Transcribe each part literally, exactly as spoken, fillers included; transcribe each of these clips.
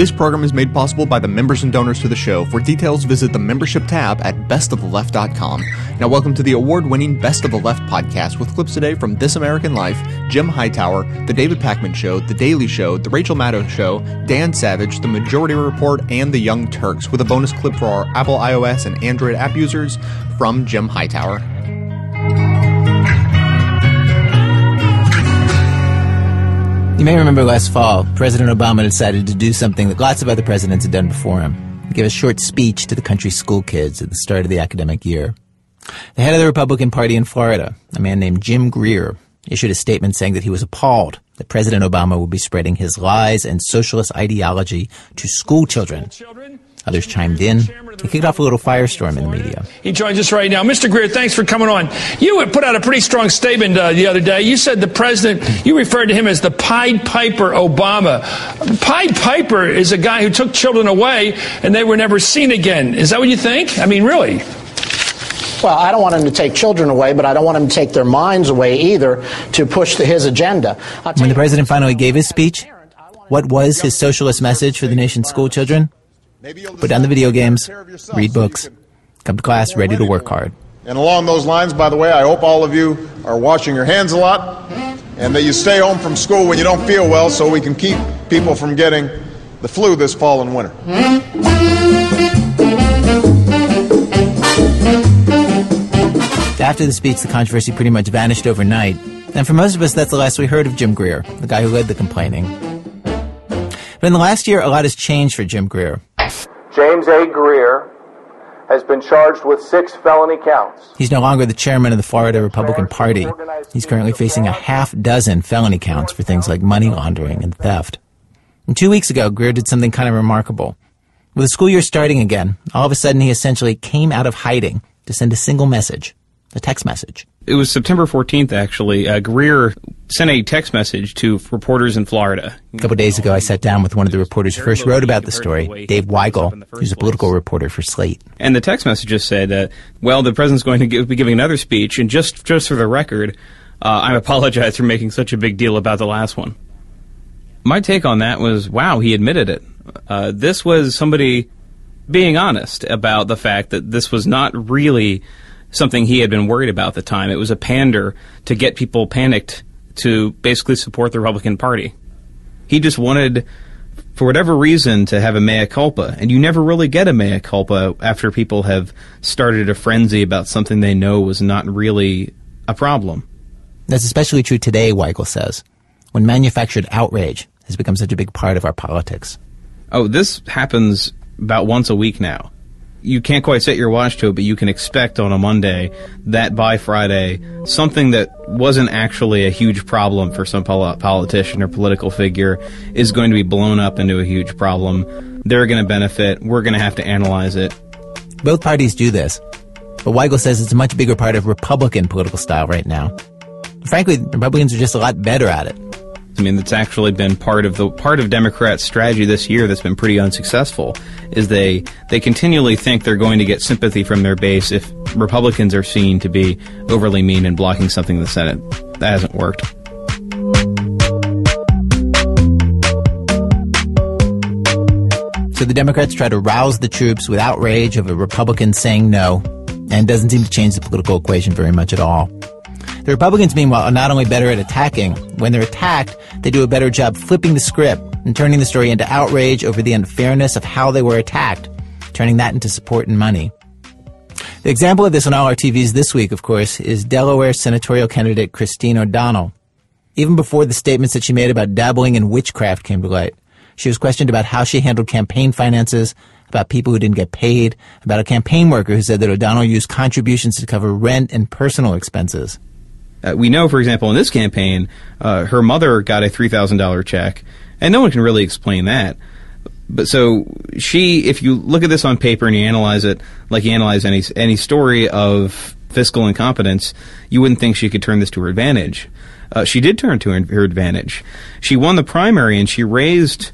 This program is made possible by the members and donors to the show. For details, visit the membership tab at best of the left dot com. Now, welcome to the award-winning Best of the Left podcast with clips today from This American Life, Jim Hightower, The David Pakman Show, The Daily Show, The Rachel Maddow Show, Dan Savage, The Majority Report, and The Young Turks, with a bonus clip for our Apple iOS and Android app users from Jim Hightower. You may remember last fall, President Obama decided to do something that lots of other presidents had done before him. He gave a short speech to the country's school kids at the start of the academic year. The head of the Republican Party in Florida, a man named Jim Greer, issued a statement saying that he was appalled that President Obama would be spreading his lies and socialist ideology to school children. Others chimed in. He kicked off a little firestorm in the media. He joins us right now. Mister Greer, thanks for coming on. You put out a pretty strong statement uh, the other day. You said the president, you referred to him as the Pied Piper Obama. Pied Piper is a guy who took children away and they were never seen again. Is that what you think? I mean, really? Well, I don't want him to take children away, but I don't want him to take their minds away either to push the, his agenda. When the president finally gave his speech, what was his socialist message for the nation's school children? Put down the video games, read books, come to class ready to work hard. And along those lines, by the way, I hope all of you are washing your hands a lot and that you stay home from school when you don't feel well so we can keep people from getting the flu this fall and winter. After the speech, the controversy pretty much vanished overnight. And for most of us, that's the last we heard of Jim Greer, the guy who led the complaining. But in the last year, a lot has changed for Jim Greer. James A. Greer has been charged with six felony counts. He's no longer the chairman of the Florida Republican Party. He's currently facing a half dozen felony counts for things like money laundering and theft. And two weeks ago, Greer did something kind of remarkable. With the school year starting again, all of a sudden he essentially came out of hiding to send a single message, a text message. It was September fourteenth, actually. Uh, Greer sent a text message to reporters in Florida. A couple days ago, I sat down with one of the reporters who first wrote about the story, Dave Weigel, who's a political reporter for Slate. And the text message just said, uh, well, the president's going to give, be giving another speech, and just, just for the record, uh, I apologize for making such a big deal about the last one. My take on that was, wow, he admitted it. Uh, this was somebody being honest about the fact that this was not really something he had been worried about at the time. It was a pander to get people panicked to basically support the Republican Party. He just wanted, for whatever reason, to have a mea culpa. And you never really get a mea culpa after people have started a frenzy about something they know was not really a problem. That's especially true today, Weigel says, when manufactured outrage has become such a big part of our politics. Oh, this happens about once a week now. You can't quite set your watch to it, but you can expect on a Monday that by Friday, something that wasn't actually a huge problem for some pol- politician or political figure is going to be blown up into a huge problem. They're going to benefit. We're going to have to analyze it. Both parties do this, but Weigel says it's a much bigger part of Republican political style right now. Frankly, Republicans are just a lot better at it. I mean, that's actually been part of the part of Democrats' strategy this year that's been pretty unsuccessful, is they they continually think they're going to get sympathy from their base if Republicans are seen to be overly mean and blocking something in the Senate. That hasn't worked. So the Democrats try to rouse the troops with outrage of a Republican saying no, and doesn't seem to change the political equation very much at all. The Republicans, meanwhile, are not only better at attacking. When they're attacked, they do a better job flipping the script and turning the story into outrage over the unfairness of how they were attacked, turning that into support and money. The example of this on all our T Vs this week, of course, is Delaware senatorial candidate Christine O'Donnell. Even before the statements that she made about dabbling in witchcraft came to light, she was questioned about how she handled campaign finances, about people who didn't get paid, about a campaign worker who said that O'Donnell used contributions to cover rent and personal expenses. Uh, we know, for example, in this campaign, uh, her mother got a three thousand dollars check, and no one can really explain that. But so she, if you look at this on paper and you analyze it like you analyze any any story of fiscal incompetence, you wouldn't think she could turn this to her advantage. Uh, she did turn to her, her advantage. She won the primary, and she raised,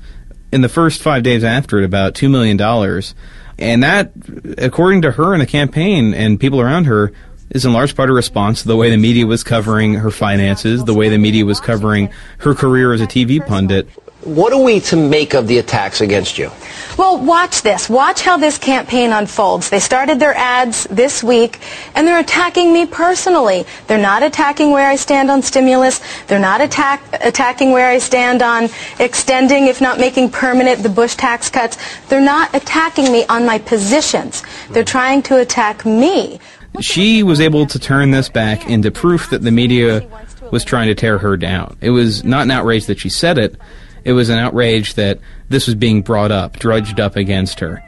in the first five days after it, about two million dollars. And that, according to her and the campaign and people around her, is in large part a response to the way the media was covering her finances, the way the media was covering her career as a T V pundit. What are we to make of the attacks against you? Well, watch this. Watch how this campaign unfolds. They started their ads this week, and they're attacking me personally. They're not attacking where I stand on stimulus. They're not attack attacking where I stand on extending, if not making permanent, the Bush tax cuts. They're not attacking me on my positions. They're trying to attack me. She was able to turn this back into proof that the media was trying to tear her down. It was not an outrage that she said it. It was an outrage that this was being brought up, drudged up against her.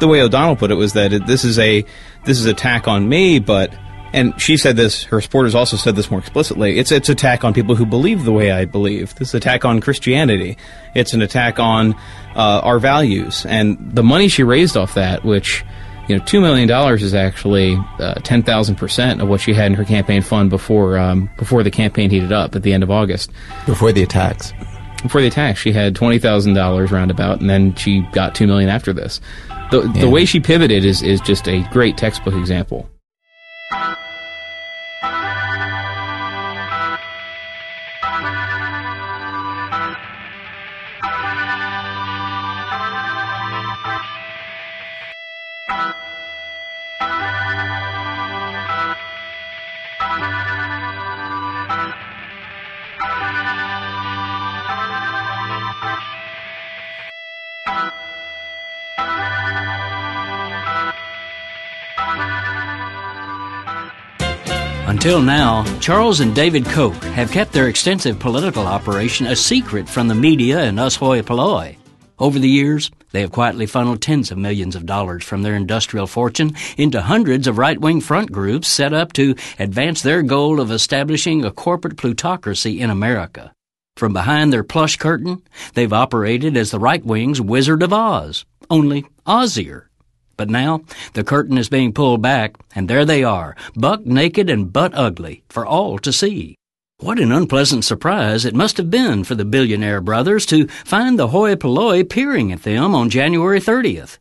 The way O'Donnell put it was that it, this is a this is attack on me, but, and she said this, her supporters also said this more explicitly, it's it's attack on people who believe the way I believe. This is an attack on Christianity. It's an attack on uh, our values. And the money she raised off that, which, you know, two million dollars is actually uh, ten thousand percent of what she had in her campaign fund before um, before the campaign heated up at the end of August. Before the attacks. Before the attack, she had twenty thousand dollars roundabout, and then she got two million dollars after this. The, yeah. the way she pivoted is, is just a great textbook example. Until now, Charles and David Koch have kept their extensive political operation a secret from the media and us hoi polloi. Over the years, they have quietly funneled tens of millions of dollars from their industrial fortune into hundreds of right-wing front groups set up to advance their goal of establishing a corporate plutocracy in America. From behind their plush curtain, they've operated as the right-wing's Wizard of Oz, only Ozier. But now, the curtain is being pulled back, and there they are, buck naked and butt ugly, for all to see. What an unpleasant surprise it must have been for the billionaire brothers to find the hoi polloi peering at them on January thirtieth.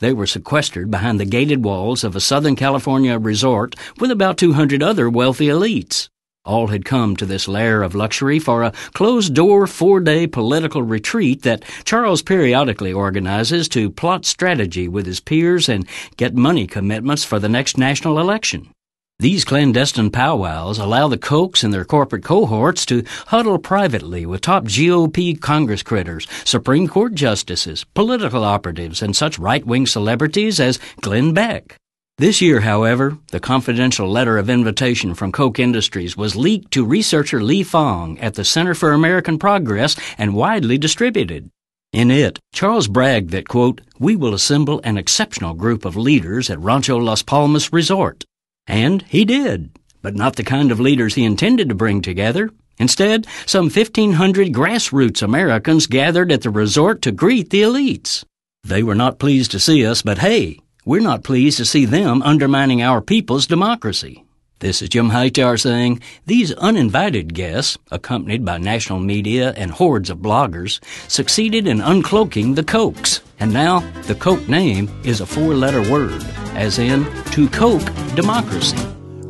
They were sequestered behind the gated walls of a Southern California resort with about two hundred other wealthy elites. All had come to this lair of luxury for a closed-door four-day political retreat that Charles periodically organizes to plot strategy with his peers and get money commitments for the next national election. These clandestine powwows allow the Kochs and their corporate cohorts to huddle privately with top G O P Congress critters, Supreme Court justices, political operatives, and such right-wing celebrities as Glenn Beck. This year, however, the confidential letter of invitation from Koch Industries was leaked to researcher Li Fong at the Center for American Progress and widely distributed. In it, Charles bragged that, quote, "We will assemble an exceptional group of leaders at Rancho Las Palmas Resort." And he did, but not the kind of leaders he intended to bring together. Instead, some fifteen hundred grassroots Americans gathered at the resort to greet the elites. They were not pleased to see us, but hey, we're not pleased to see them undermining our people's democracy. This is Jim Hightower saying these uninvited guests, accompanied by national media and hordes of bloggers, succeeded in uncloaking the Kochs. And now the Koch name is a four-letter word, as in to Koch democracy.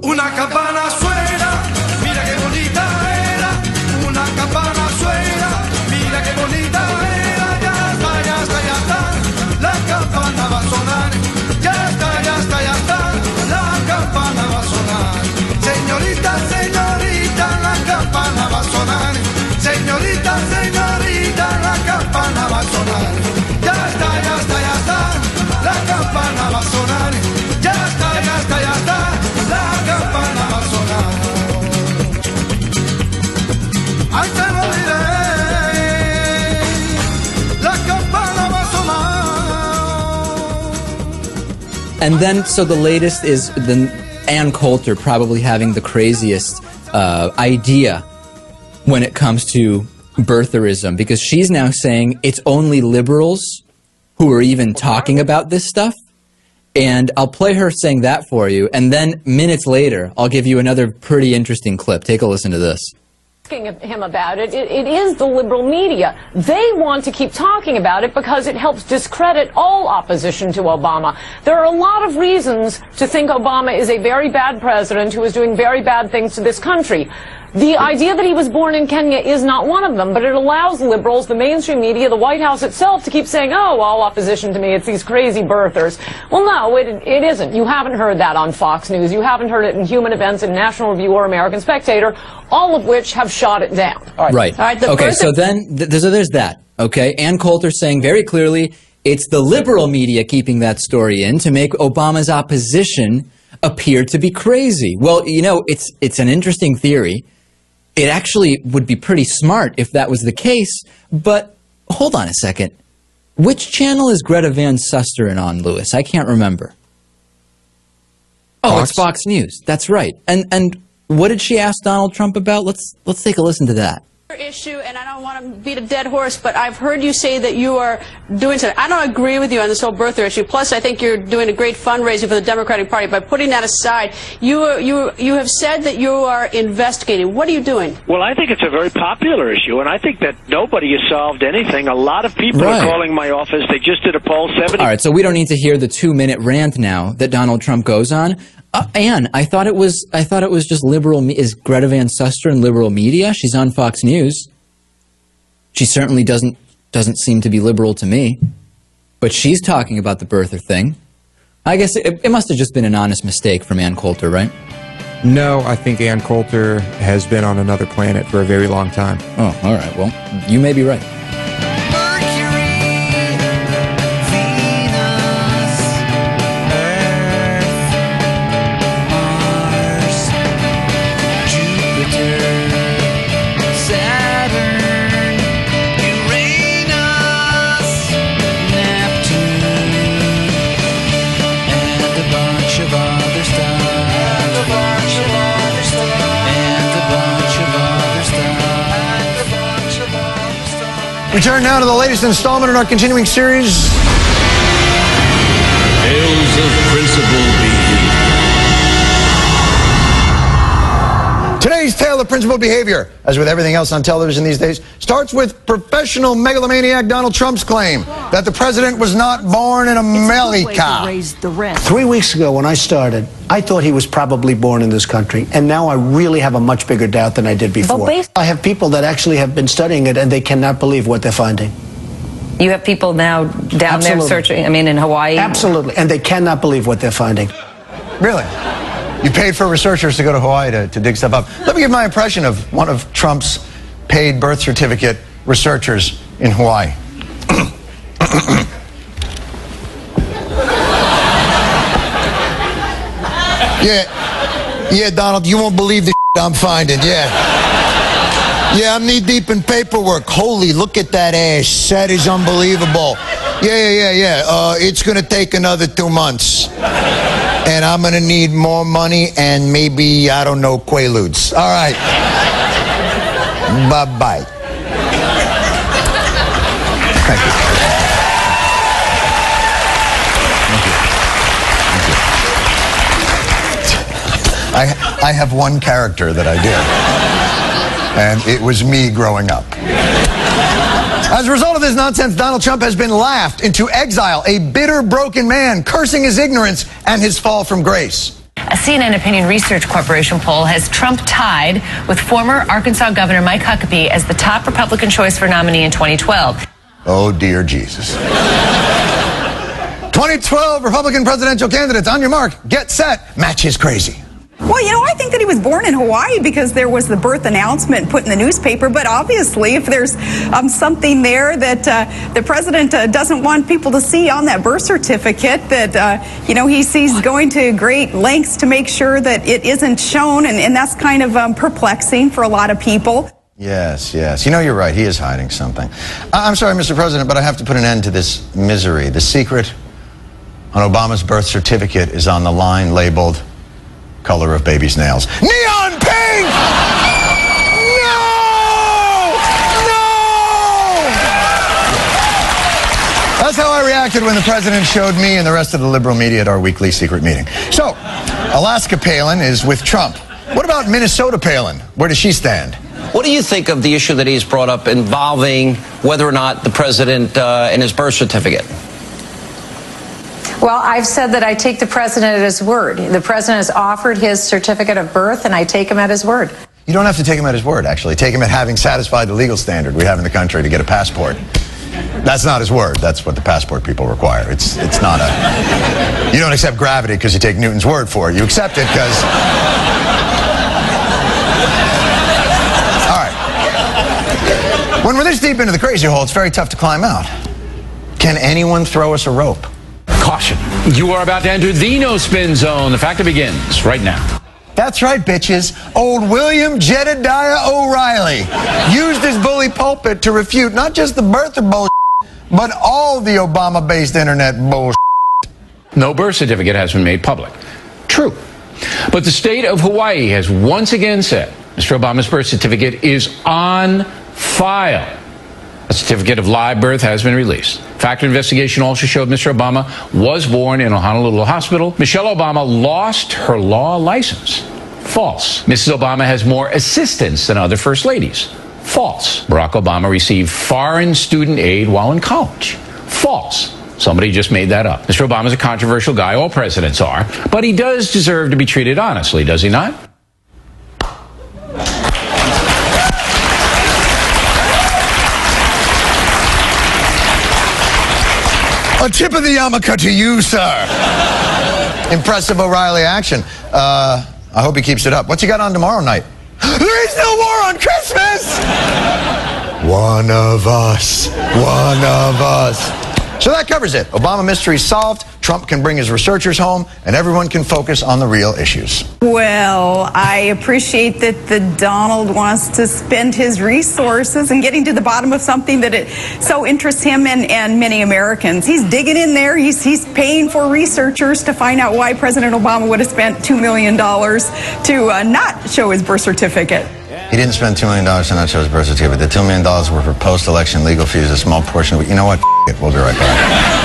Una campana suena, mira que bonita era. Una campana suena, mira que bonita era. Ya está, ya está, ya está. La campana va a sonar. And then, so the latest is the Ann Coulter probably having the craziest uh, idea when it comes to birtherism, because she's now saying it's only liberals who are even talking about this stuff. And I'll play her saying that for you, and then minutes later, I'll give you another pretty interesting clip. Take a listen to this. Him about it. it. It is the liberal media. They want to keep talking about it because it helps discredit all opposition to Obama. There are a lot of reasons to think Obama is a very bad president who is doing very bad things to this country. The idea that he was born in Kenya is not one of them, but it allows liberals, the mainstream media, the White House itself to keep saying, oh, well, opposition to me, it's these crazy birthers. Well, no, it, it isn't. You haven't heard that on Fox News. You haven't heard it in Human Events, in National Review, or American Spectator, all of which have shot it down. All right. Right. All right, the okay, so then th so there's that. Okay, Ann Coulter saying very clearly it's the liberal media keeping that story in to make Obama's opposition appear to be crazy. Well, you know, it's it's an interesting theory. It actually would be pretty smart if that was the case, but hold on a second. Which channel is Greta Van Susteren on, Lewis? I can't remember. Oh, Fox? It's Fox News. That's right. And and what did she ask Donald Trump about? Let's let's take a listen to that. Issue, and I don't want to beat a dead horse, but I've heard you say that you are doing something. I don't agree with you on this whole birther issue. Plus, I think you're doing a great fundraiser for the Democratic Party. By putting that aside, you you you have said that you are investigating. What are you doing? Well, I think it's a very popular issue, and I think that nobody has solved anything. A lot of people right. are calling my office. They just did a poll. seventy. All right, so we don't need to hear the two-minute rant now that Donald Trump goes on. Uh, Ann, I thought it was I thought it was just liberal. Me is Greta Van Susteren liberal media? She's on Fox News. She certainly doesn't doesn't seem to be liberal to me, but she's talking about the birther thing. I guess it, it must have just been an honest mistake from Ann Coulter, right? No, I think Ann Coulter has been on another planet for a very long time. Oh, all right. Well, you may be right. We turn now to the latest installment in our continuing series. Tales of Principal Behavior. Today's tale of principal behavior, as with everything else on television these days, starts with professional megalomaniac Donald Trump's claim that the president was not born in America. Three weeks ago when I started, I thought he was probably born in this country, and now I really have a much bigger doubt than I did before. I have people that actually have been studying it, and they cannot believe what they're finding. You have people now down Absolutely. there searching, I mean, in Hawaii? Absolutely, and they cannot believe what they're finding. Really? You paid for researchers to go to Hawaii to, to dig stuff up. Let me give my impression of one of Trump's paid birth certificate researchers in Hawaii. yeah, yeah, Donald, you won't believe the shit I'm finding, yeah. Yeah, I'm knee deep in paperwork. Holy, look at that ass. That is unbelievable. Yeah, yeah, yeah, yeah. Uh, it's gonna take another two months. And I'm gonna need more money and maybe, I don't know, Quaaludes. All right. Bye-bye. Thank you. Thank you. Thank you. I, I have one character that I did, and it was me growing up. As a result of this nonsense, Donald Trump has been laughed into exile, a bitter, broken man cursing his ignorance and his fall from grace. A C N N Opinion Research Corporation poll has Trump tied with former Arkansas Governor Mike Huckabee as the top Republican choice for nominee in twenty twelve. Oh, dear Jesus. twenty twelve Republican presidential candidates, on your mark, get set, match is crazy. Well, you know, I think that he was born in Hawaii because there was the birth announcement put in the newspaper. But obviously, if there's um, something there that uh, the president uh, doesn't want people to see on that birth certificate, that, uh, you know, he sees going to great lengths to make sure that it isn't shown. And, and that's kind of um, perplexing for a lot of people. Yes, yes. You know, you're right. He is hiding something. I I'm sorry, Mister President, but I have to put an end to this misery. The secret on Obama's birth certificate is on the line labeled color of baby's nails. Neon pink! No! No! That's how I reacted when the president showed me and the rest of the liberal media at our weekly secret meeting. So, Alaska Palin is with Trump. What about Minnesota Palin? Where does she stand? What do you think of the issue that he's brought up involving whether or not the president uh, and his birth certificate? Well, I've said that I take the president at his word. The president has offered his certificate of birth, and I take him at his word. You don't have to take him at his word, actually. Take him at having satisfied the legal standard we have in the country to get a passport. That's not his word. That's what the passport people require. It's, it's not a... You don't accept gravity because you take Newton's word for it. You accept it because... All right. When we're this deep into the crazy hole, it's very tough to climb out. Can anyone throw us a rope? Caution. You are about to enter the no-spin zone. The factor begins right now. That's right, bitches. Old William Jedediah O'Reilly used his bully pulpit to refute not just the birther bullshit, but all the Obama-based internet bullshit. No birth certificate has been made public. True. But the state of Hawaii has once again said Mister Obama's birth certificate is on file. A certificate of live birth has been released. Fact investigation also showed Mister Obama was born in a Honolulu hospital. Michelle Obama lost her law license. False. Missus Obama has more assistants than other first ladies. False. Barack Obama received foreign student aid while in college. False. Somebody just made that up. Mister Obama's a controversial guy. All presidents are. But he does deserve to be treated honestly, does he not? A tip of the yarmulke to you, sir. Impressive O'Reilly action. Uh, I hope he keeps it up. What's he got on tomorrow night? There is no war on Christmas! One of us. One of us. So that covers it. Obama mystery solved. Trump can bring his researchers home, and everyone can focus on the real issues. Well, I appreciate that the Donald wants to spend his resources and getting to the bottom of something that it so interests him and, and many Americans. He's digging in there. He's, he's paying for researchers to find out why President Obama would have spent two million dollars to uh, not show his birth certificate. He didn't spend two million dollars to not show his birth certificate. The two million dollars were for post-election legal fees, a small portion of it. You know what? F it. We'll be right back.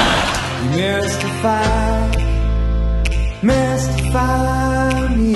Mystify, mystify me.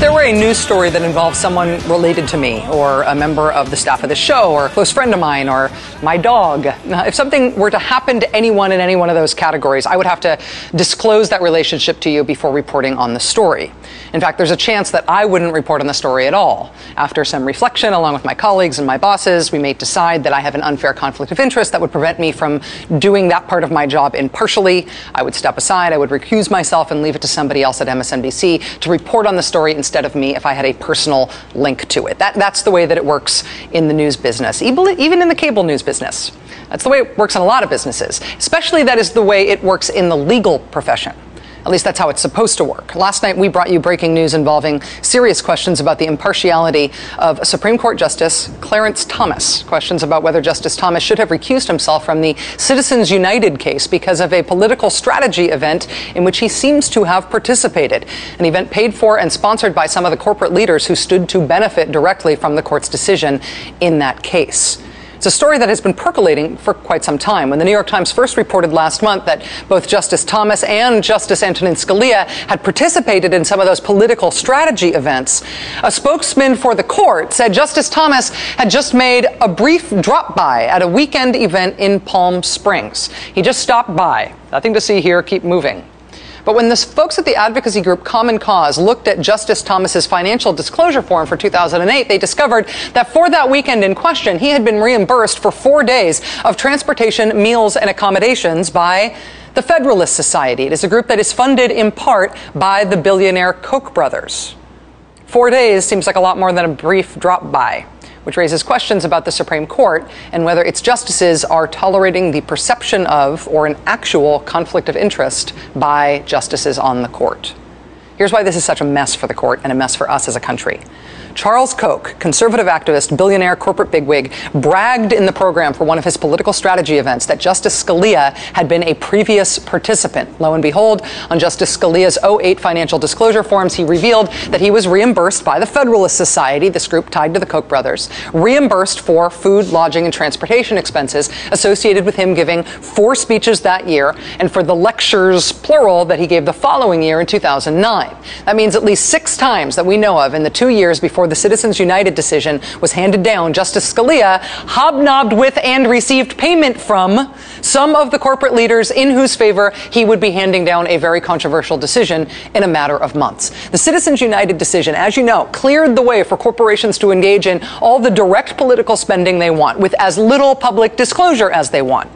There were a news story that involved someone related to me, or a member of the staff of the show, or a close friend of mine, or my dog. Now, if something were to happen to anyone in any one of those categories, I would have to disclose that relationship to you before reporting on the story. In fact, there's a chance that I wouldn't report on the story at all. After some reflection, along with my colleagues and my bosses, we may decide that I have an unfair conflict of interest that would prevent me from doing that part of my job impartially. I would step aside, I would recuse myself, and leave it to somebody else at M S N B C to report on the story instead instead of me if I had a personal link to it. That, that's the way that it works in the news business, even in the cable news business. That's the way it works in a lot of businesses, especially that is the way it works in the legal profession. At least that's how it's supposed to work. Last night, we brought you breaking news involving serious questions about the impartiality of Supreme Court Justice Clarence Thomas. Questions about whether Justice Thomas should have recused himself from the Citizens United case because of a political strategy event in which he seems to have participated. An event paid for and sponsored by some of the corporate leaders who stood to benefit directly from the court's decision in that case. It's a story that has been percolating for quite some time. When the New York Times first reported last month that both Justice Thomas and Justice Antonin Scalia had participated in some of those political strategy events, a spokesman for the court said Justice Thomas had just made a brief drop-by at a weekend event in Palm Springs. He just stopped by. Nothing to see here. Keep moving. But when the folks at the advocacy group Common Cause looked at Justice Thomas's financial disclosure form for two thousand eight, they discovered that for that weekend in question, he had been reimbursed for four days of transportation, meals, and accommodations by the Federalist Society. It is a group that is funded in part by the billionaire Koch brothers. Four days seems like a lot more than a brief drop by. which raises questions about the Supreme Court and whether its justices are tolerating the perception of or an actual conflict of interest by justices on the court. Here's why this is such a mess for the court and a mess for us as a country. Charles Koch, conservative activist, billionaire, corporate bigwig, bragged in the program for one of his political strategy events that Justice Scalia had been a previous participant. Lo and behold, on Justice Scalia's oh eight financial disclosure forms, he revealed that he was reimbursed by the Federalist Society, this group tied to the Koch brothers, reimbursed for food, lodging, and transportation expenses associated with him giving four speeches that year and for the lectures, plural, that he gave the following year in two thousand nine. That means at least six times that we know of in the two years before the Citizens United decision was handed down, Justice Scalia hobnobbed with and received payment from some of the corporate leaders in whose favor he would be handing down a very controversial decision in a matter of months. The Citizens United decision, as you know, cleared the way for corporations to engage in all the direct political spending they want with as little public disclosure as they want.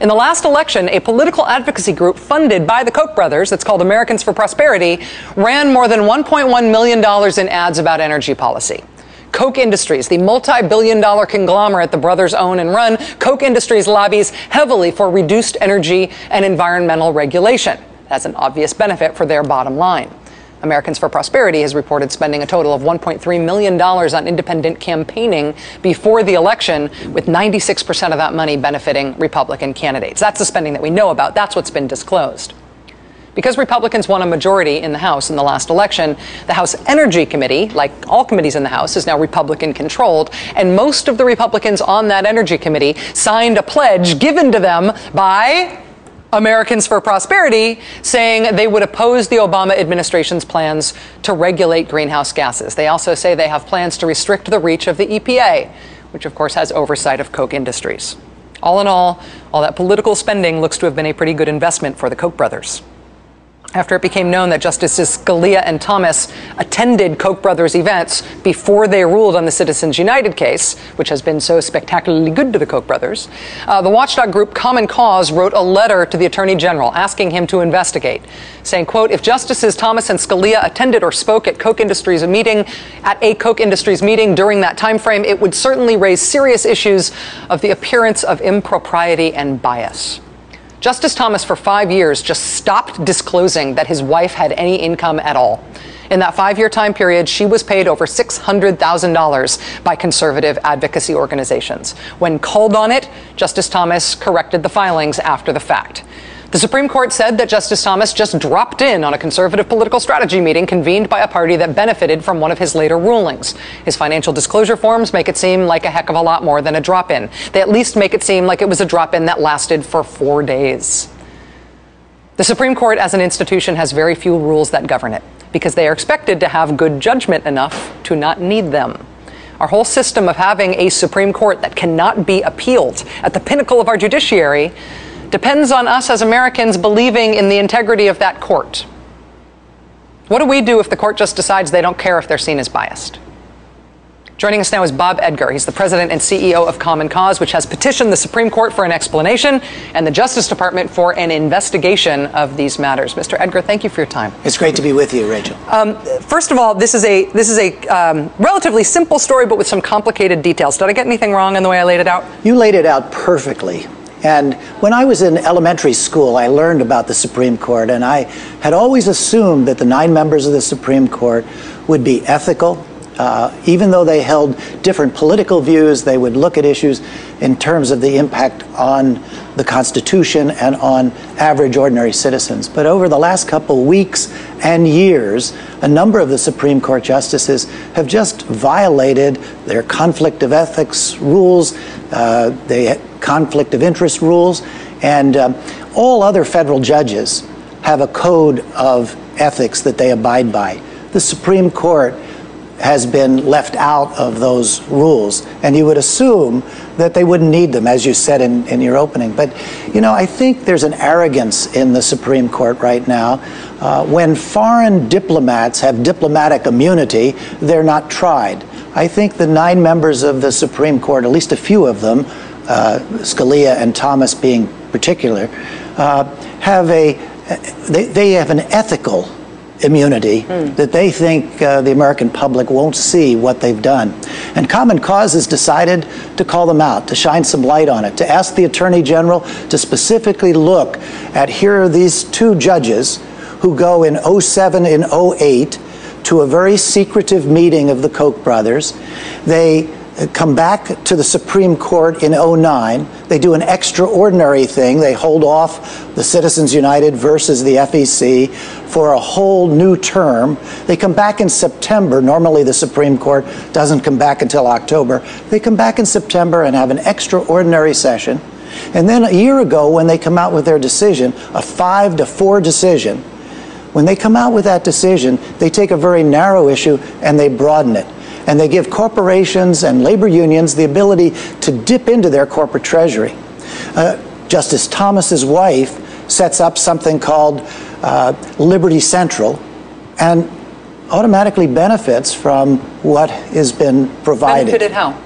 In the last election, a political advocacy group funded by the Koch brothers, it's called Americans for Prosperity, ran more than one point one million dollars in ads about energy policy. Koch Industries, the multi-billion dollar conglomerate the brothers own and run, Koch Industries lobbies heavily for reduced energy and environmental regulation. That's an obvious benefit for their bottom line. Americans for Prosperity has reported spending a total of one point three million dollars on independent campaigning before the election, with ninety-six percent of that money benefiting Republican candidates. That's the spending that we know about. That's what's been disclosed. Because Republicans won a majority in the House in the last election, the House Energy Committee, like all committees in the House, is now Republican-controlled, and most of the Republicans on that Energy Committee signed a pledge given to them by Americans for Prosperity, saying they would oppose the Obama administration's plans to regulate greenhouse gases. They also say they have plans to restrict the reach of the E P A, which of course has oversight of Koch Industries. All in all, all that political spending looks to have been a pretty good investment for the Koch brothers. After it became known that Justices Scalia and Thomas attended Koch brothers events before they ruled on the Citizens United case, which has been so spectacularly good to the Koch brothers, uh, the watchdog group Common Cause wrote a letter to the Attorney General asking him to investigate, saying, quote, if Justices Thomas and Scalia attended or spoke at Koch Industries a meeting, at a Koch Industries meeting during that time frame, it would certainly raise serious issues of the appearance of impropriety and bias. Justice Thomas, for five years, just stopped disclosing that his wife had any income at all. In that five-year time period, she was paid over six hundred thousand dollars by conservative advocacy organizations. When called on it, Justice Thomas corrected the filings after the fact. The Supreme Court said that Justice Thomas just dropped in on a conservative political strategy meeting convened by a party that benefited from one of his later rulings. His financial disclosure forms make it seem like a heck of a lot more than a drop-in. They at least make it seem like it was a drop-in that lasted for four days. The Supreme Court as an institution has very few rules that govern it, because they are expected to have good judgment enough to not need them. Our whole system of having a Supreme Court that cannot be appealed at the pinnacle of our judiciary depends on us as Americans believing in the integrity of that court. What do we do if the court just decides they don't care if they're seen as biased? Joining us now is Bob Edgar. He's the president and C E O of Common Cause, which has petitioned the Supreme Court for an explanation and the Justice Department for an investigation of these matters. Mister Edgar, thank you for your time. It's great to be with you, Rachel. Um, first of all, this is a this is a um, relatively simple story, but with some complicated details. Did I get anything wrong in the way I laid it out? You laid it out perfectly. And when I was in elementary school, I learned about the Supreme Court, and I had always assumed that the nine members of the Supreme Court would be ethical. Uh, even though they held different political views, they would look at issues in terms of the impact on the Constitution and on average, ordinary citizens. But over the last couple weeks and years, a number of the Supreme Court justices have just violated their conflict of ethics rules, uh, their conflict of interest rules, and um, all other federal judges have a code of ethics that they abide by. The Supreme Court has been left out of those rules, and you would assume that they wouldn't need them, as you said in, in your opening. But, you know, I think there's an arrogance in the Supreme Court right now. Uh, when foreign diplomats have diplomatic immunity, they're not tried. I think the nine members of the Supreme Court, at least a few of them, uh, Scalia and Thomas being particular, uh, have a, they, they have an ethical immunity, mm. that they think uh, the American public won't see what they've done. And Common Cause has decided to call them out, to shine some light on it, to ask the Attorney General to specifically look at, here are these two judges who go in oh seven and oh eight to a very secretive meeting of the Koch brothers. They come back to the Supreme Court in oh nine. They do an extraordinary thing. They hold off the Citizens United versus the F E C for a whole new term. They come back in September. Normally the Supreme Court doesn't come back until October. They come back in September and have an extraordinary session. And then a year ago, when they come out with their decision, a five to four decision, when they come out with that decision, they take a very narrow issue and they broaden it. And they give corporations and labor unions the ability to dip into their corporate treasury. Uh, Justice Thomas's wife sets up something called uh, Liberty Central and automatically benefits from what has been provided. Benefited how?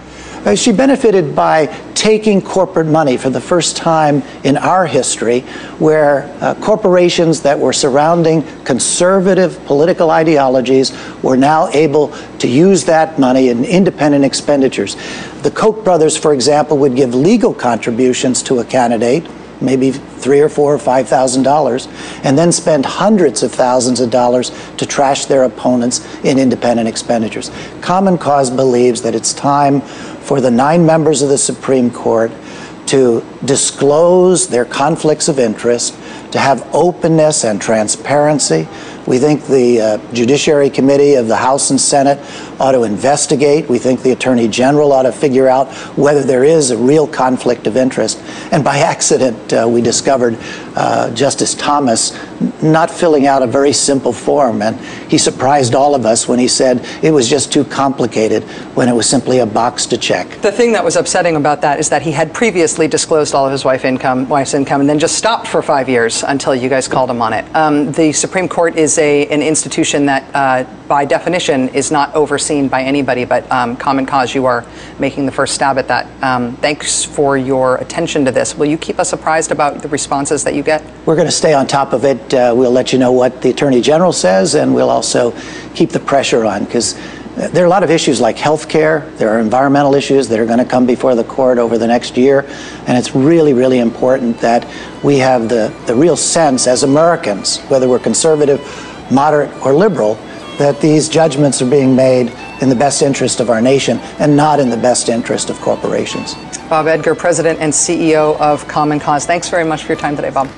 Uh, she benefited by taking corporate money for the first time in our history, where uh, corporations that were surrounding conservative political ideologies were now able to use that money in independent expenditures. The Koch brothers, for example, would give legal contributions to a candidate, maybe three or four or five thousand dollars, and then spend hundreds of thousands of dollars to trash their opponents in independent expenditures. Common Cause believes that it's time for the nine members of the Supreme Court to disclose their conflicts of interest, to have openness and transparency. We think the uh, Judiciary Committee of the House and Senate ought to investigate. We think the Attorney General ought to figure out whether there is a real conflict of interest. And by accident, uh, we discovered uh, Justice Thomas not filling out a very simple form. And he surprised all of us when he said it was just too complicated when it was simply a box to check. The thing that was upsetting about that is that he had previously disclosed all of his wife's income, wife's income and then just stopped for five years until you guys called him on it. Um, the Supreme Court is a, an institution that, uh, by definition, is not overseen by anybody, but um, Common Cause, you are making the first stab at that. Um, thanks for your attention to this. Will you keep us apprised about the responses that you get? We're going to stay on top of it. Uh, we'll let you know what the Attorney General says, and we'll also keep the pressure on, because there are a lot of issues like health care. There are environmental issues that are going to come before the court over the next year, and it's really, really important that we have the, the real sense as Americans, whether we're conservative, moderate, or liberal, that these judgments are being made in the best interest of our nation and not in the best interest of corporations. Bob Edgar, President and C E O of Common Cause. Thanks very much for your time today, Bob.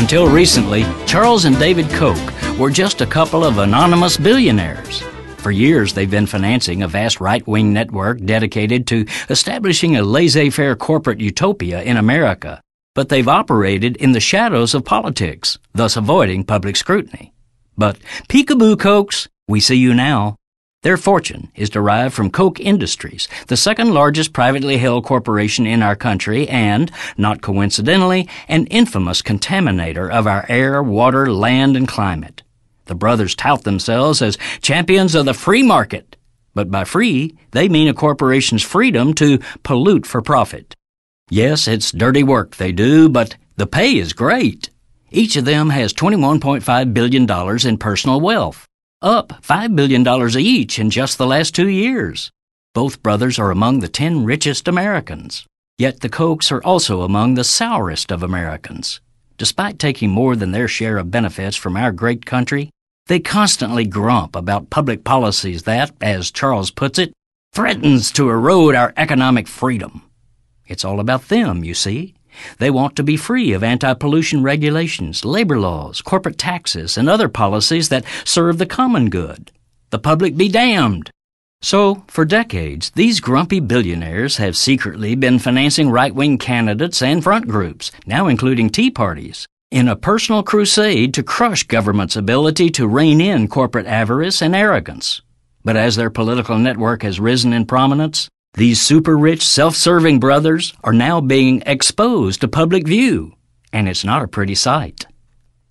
Until recently, Charles and David Koch were just a couple of anonymous billionaires. For years, they've been financing a vast right-wing network dedicated to establishing a laissez-faire corporate utopia in America, but they've operated in the shadows of politics, thus avoiding public scrutiny. But peekaboo, Kochs, we see you now. Their fortune is derived from Koch Industries, the second largest privately held corporation in our country and, not coincidentally, an infamous contaminator of our air, water, land, and climate. The brothers tout themselves as champions of the free market, but by free, they mean a corporation's freedom to pollute for profit. Yes, it's dirty work they do, but the pay is great. Each of them has twenty-one point five billion dollars in personal wealth, up five billion dollars each in just the last two years. Both brothers are among the ten richest Americans. Yet the Kochs are also among the sourest of Americans. Despite taking more than their share of benefits from our great country, they constantly grump about public policies that, as Charles puts it, threatens to erode our economic freedom. It's all about them, you see, They want to be free of anti-pollution regulations, labor laws, corporate taxes, and other policies that serve the common good. The public be damned. So, for decades, these grumpy billionaires have secretly been financing right-wing candidates and front groups, now including Tea Parties, in a personal crusade to crush government's ability to rein in corporate avarice and arrogance. But as their political network has risen in prominence, these super-rich, self-serving brothers are now being exposed to public view, and it's not a pretty sight.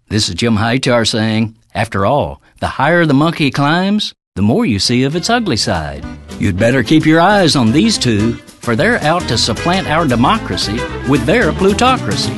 This is Jim Hightower saying, after all, the higher the monkey climbs, the more you see of its ugly side. You'd better keep your eyes on these two, for they're out to supplant our democracy with their plutocracy.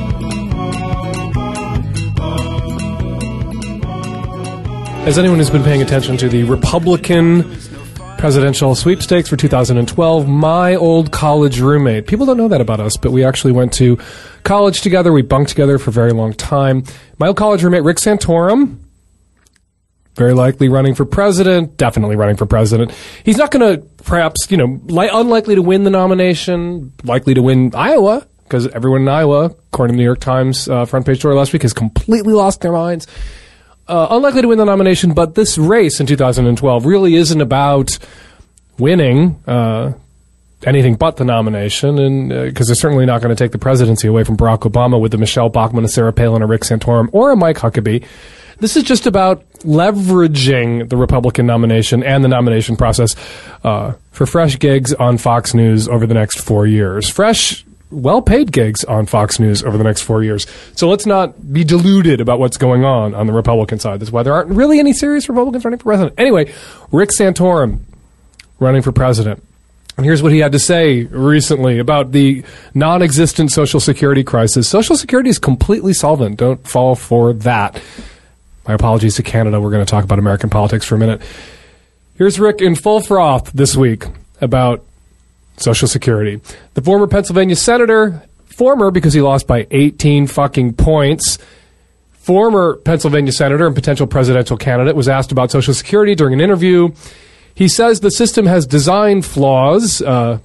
As anyone who's been paying attention to the Republican presidential sweepstakes for two thousand twelve, my old college roommate, people don't know that about us, but we actually went to college together. We bunked together for a very long time. My old college roommate, Rick Santorum, very likely running for president, definitely running for president. He's not going to, perhaps, you know, li- unlikely to win the nomination, likely to win Iowa, because everyone in Iowa, according to the New York Times uh, front page story last week, has completely lost their minds. Uh, unlikely to win the nomination, but this race in two thousand twelve really isn't about winning uh, anything but the nomination, and because uh, they're certainly not going to take the presidency away from Barack Obama with the Michelle Bachmann, a Sarah Palin, a Rick Santorum, or a Mike Huckabee. This is just about leveraging the Republican nomination and the nomination process uh, for fresh gigs on Fox News over the next four years. Fresh, well-paid gigs on Fox News over the next four years. So let's not be deluded about what's going on on the Republican side. That's why there aren't really any serious Republicans running for president. Anyway, Rick Santorum running for president. And here's what he had to say recently about the non-existent Social Security crisis. Social Security is completely solvent. Don't fall for that. My apologies to Canada. We're going to talk about American politics for a minute. Here's Rick in full froth this week about Social Security. The former Pennsylvania senator, former because he lost by eighteen fucking points, former Pennsylvania senator and potential presidential candidate was asked about Social Security during an interview. He says the system has design flaws. Uh,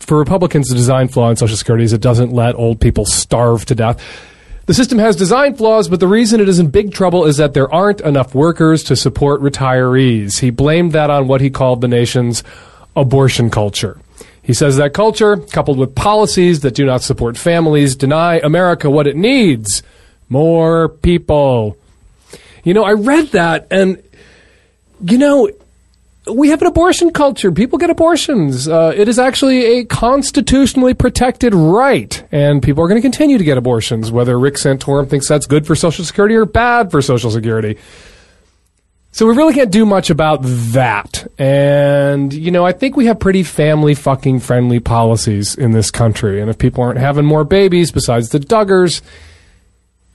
for Republicans, the design flaw in Social Security is it doesn't let old people starve to death. The system has design flaws, but the reason it is in big trouble is that there aren't enough workers to support retirees. He blamed that on what he called the nation's abortion culture. He says that culture, coupled with policies that do not support families, deny America what it needs, more people. You know, I read that, and, you know, we have an abortion culture. People get abortions. Uh, it is actually a constitutionally protected right, and people are going to continue to get abortions, whether Rick Santorum thinks that's good for Social Security or bad for Social Security. So we really can't do much about that. And, you know, I think we have pretty family fucking friendly policies in this country. And if people aren't having more babies besides the Duggars,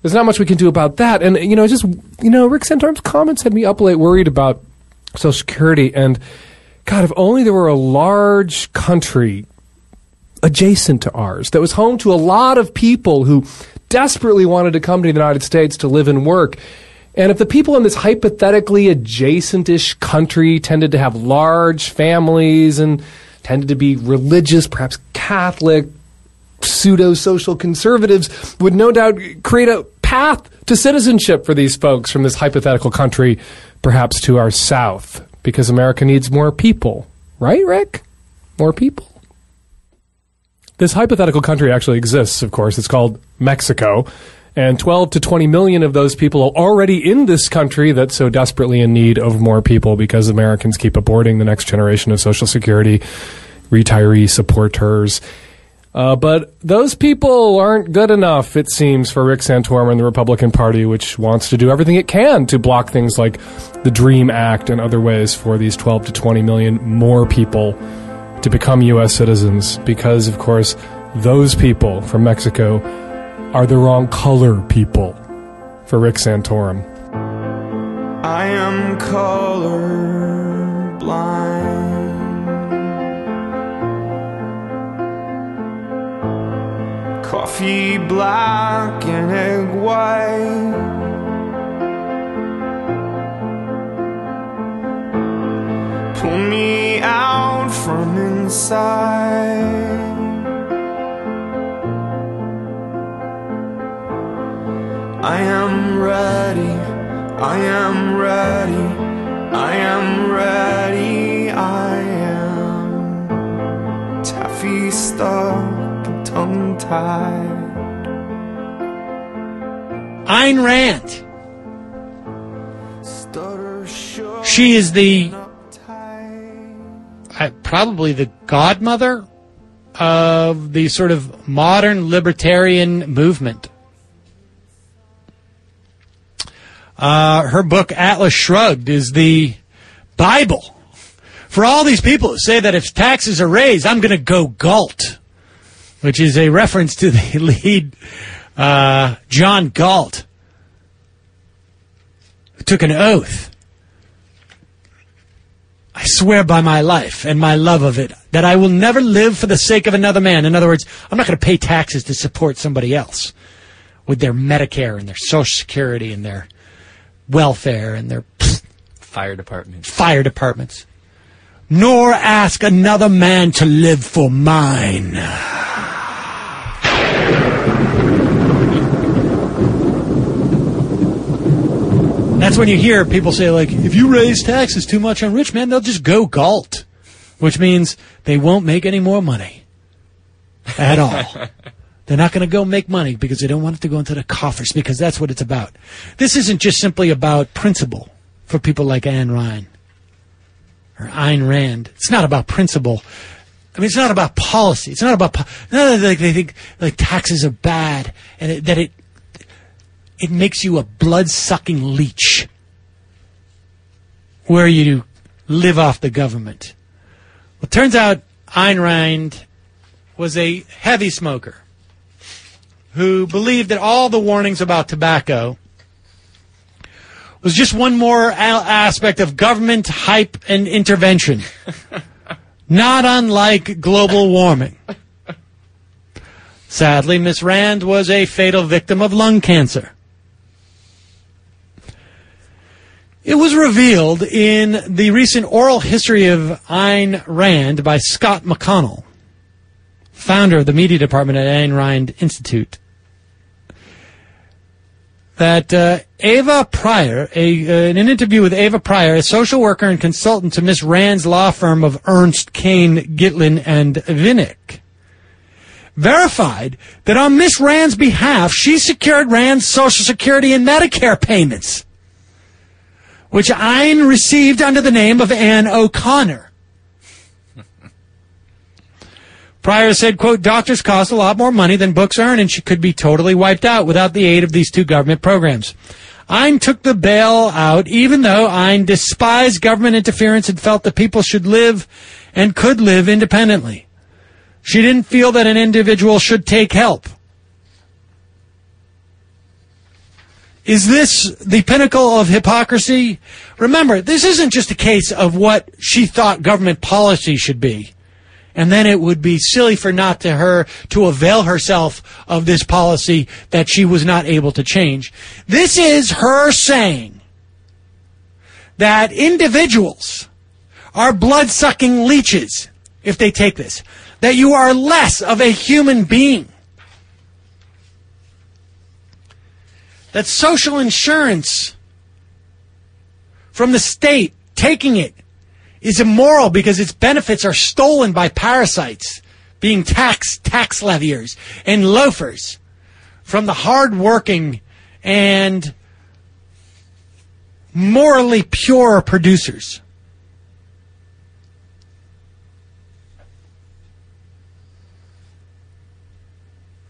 there's not much we can do about that. And, you know, just, you know, Rick Santorum's comments had me up late worried about Social Security. And, God, if only there were a large country adjacent to ours that was home to a lot of people who desperately wanted to come to the United States to live and work. And if the people in this hypothetically adjacent-ish country tended to have large families and tended to be religious, perhaps Catholic, pseudo-social conservatives, would no doubt create a path to citizenship for these folks from this hypothetical country, perhaps to our south, because America needs more people. Right, Rick? More people. This hypothetical country actually exists, of course. It's called Mexico. And twelve to twenty million of those people are already in this country that's so desperately in need of more people because Americans keep aborting the next generation of Social Security retiree supporters. Uh, but those people aren't good enough, it seems, for Rick Santorum and the Republican Party, which wants to do everything it can to block things like the DREAM Act and other ways for these twelve to twenty million more people to become U S citizens. Because, of course, those people from Mexico are the wrong color people for Rick Santorum. I am color blind. Coffee black and egg white. Pull me out from inside. I am ready, I am ready, I am ready, I am taffy stuck and tongue-tied. Ayn Rand. She is the, uh, probably the godmother of the sort of modern libertarian movement. Uh, her book, Atlas Shrugged, is the Bible for all these people who say that if taxes are raised, I'm going to go Galt, which is a reference to the lead uh, John Galt, who took an oath. I swear by my life and my love of it that I will never live for the sake of another man. In other words, I'm not going to pay taxes to support somebody else with their Medicare and their Social Security and their welfare and their pfft, fire departments. Fire departments. Nor ask another man to live for mine. That's when you hear people say, like, if you raise taxes too much on rich men, they'll just go Galt, which means they won't make any more money at all. They're not going to go make money because they don't want it to go into the coffers, because that's what it's about. This isn't just simply about principle for people like Ayn Rand or Ayn Rand. It's not about principle. I mean, it's not about policy. It's not about po- not that they think like taxes are bad and it, that it it makes you a blood-sucking leech where you live off the government. Well, it turns out Ayn Rand was a heavy smoker who believed that all the warnings about tobacco was just one more a- aspect of government hype and intervention, not unlike global warming. Sadly, Miss Rand was a fatal victim of lung cancer. It was revealed in the recent oral history of Ayn Rand by Scott McConnell, founder of the media department at Ayn Rand Institute, that uh, Ava Pryor, a, uh, in an interview with Ava Pryor, a social worker and consultant to Miss Rand's law firm of Ernst, Cain, Gitlin, and Vinnick, verified that on Miss Rand's behalf, she secured Rand's Social Security and Medicare payments, which Ayn received under the name of Ann O'Connor. Pryor said, quote, doctors cost a lot more money than books earn, and she could be totally wiped out without the aid of these two government programs. Ayn took the bail out, even though Ayn despised government interference and felt that people should live and could live independently. She didn't feel that an individual should take help. Is this the pinnacle of hypocrisy? Remember, this isn't just a case of what she thought government policy should be, and then it would be silly for not to her to avail herself of this policy that she was not able to change. This is her saying that individuals are blood-sucking leeches if they take this, that you are less of a human being, that social insurance from the state, taking it, is immoral because its benefits are stolen by parasites being tax tax leviers and loafers from the hard-working and morally pure producers.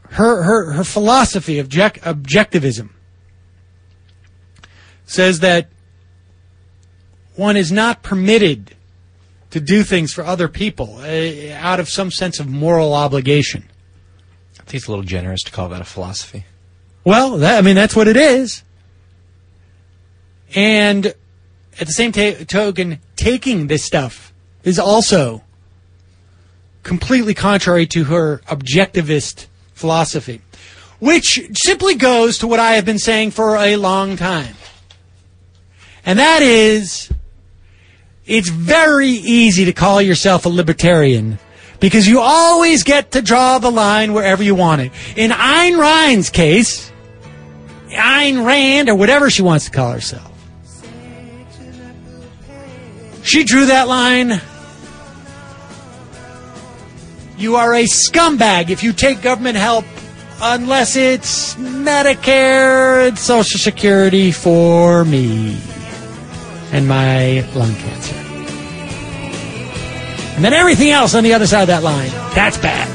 Her, her, her philosophy of object, objectivism says that one is not permitted to do things for other people uh, out of some sense of moral obligation. I think it's a little generous to call that a philosophy. Well, that, I mean, that's what it is. And at the same t- token, taking this stuff is also completely contrary to her objectivist philosophy, which simply goes to what I have been saying for a long time. And that is, it's very easy to call yourself a libertarian because you always get to draw the line wherever you want it. In Ayn Rand's case, Ayn Rand, or whatever she wants to call herself, she drew that line. You are a scumbag if you take government help unless it's Medicare and Social Security for me and my lung cancer. And then everything else on the other side of that line, that's bad.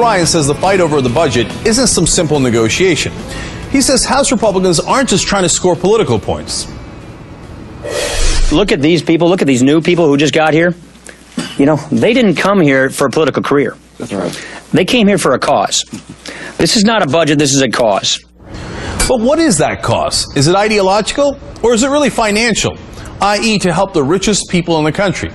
Ryan says the fight over the budget isn't some simple negotiation. He says House Republicans aren't just trying to score political points. Look at these people. Look at these new people who just got here. You know, they didn't come here for a political career. That's right. They came here for a cause. This is not a budget. This is a cause. But what is that cause? Is it ideological or is it really financial, that is to help the richest people in the country?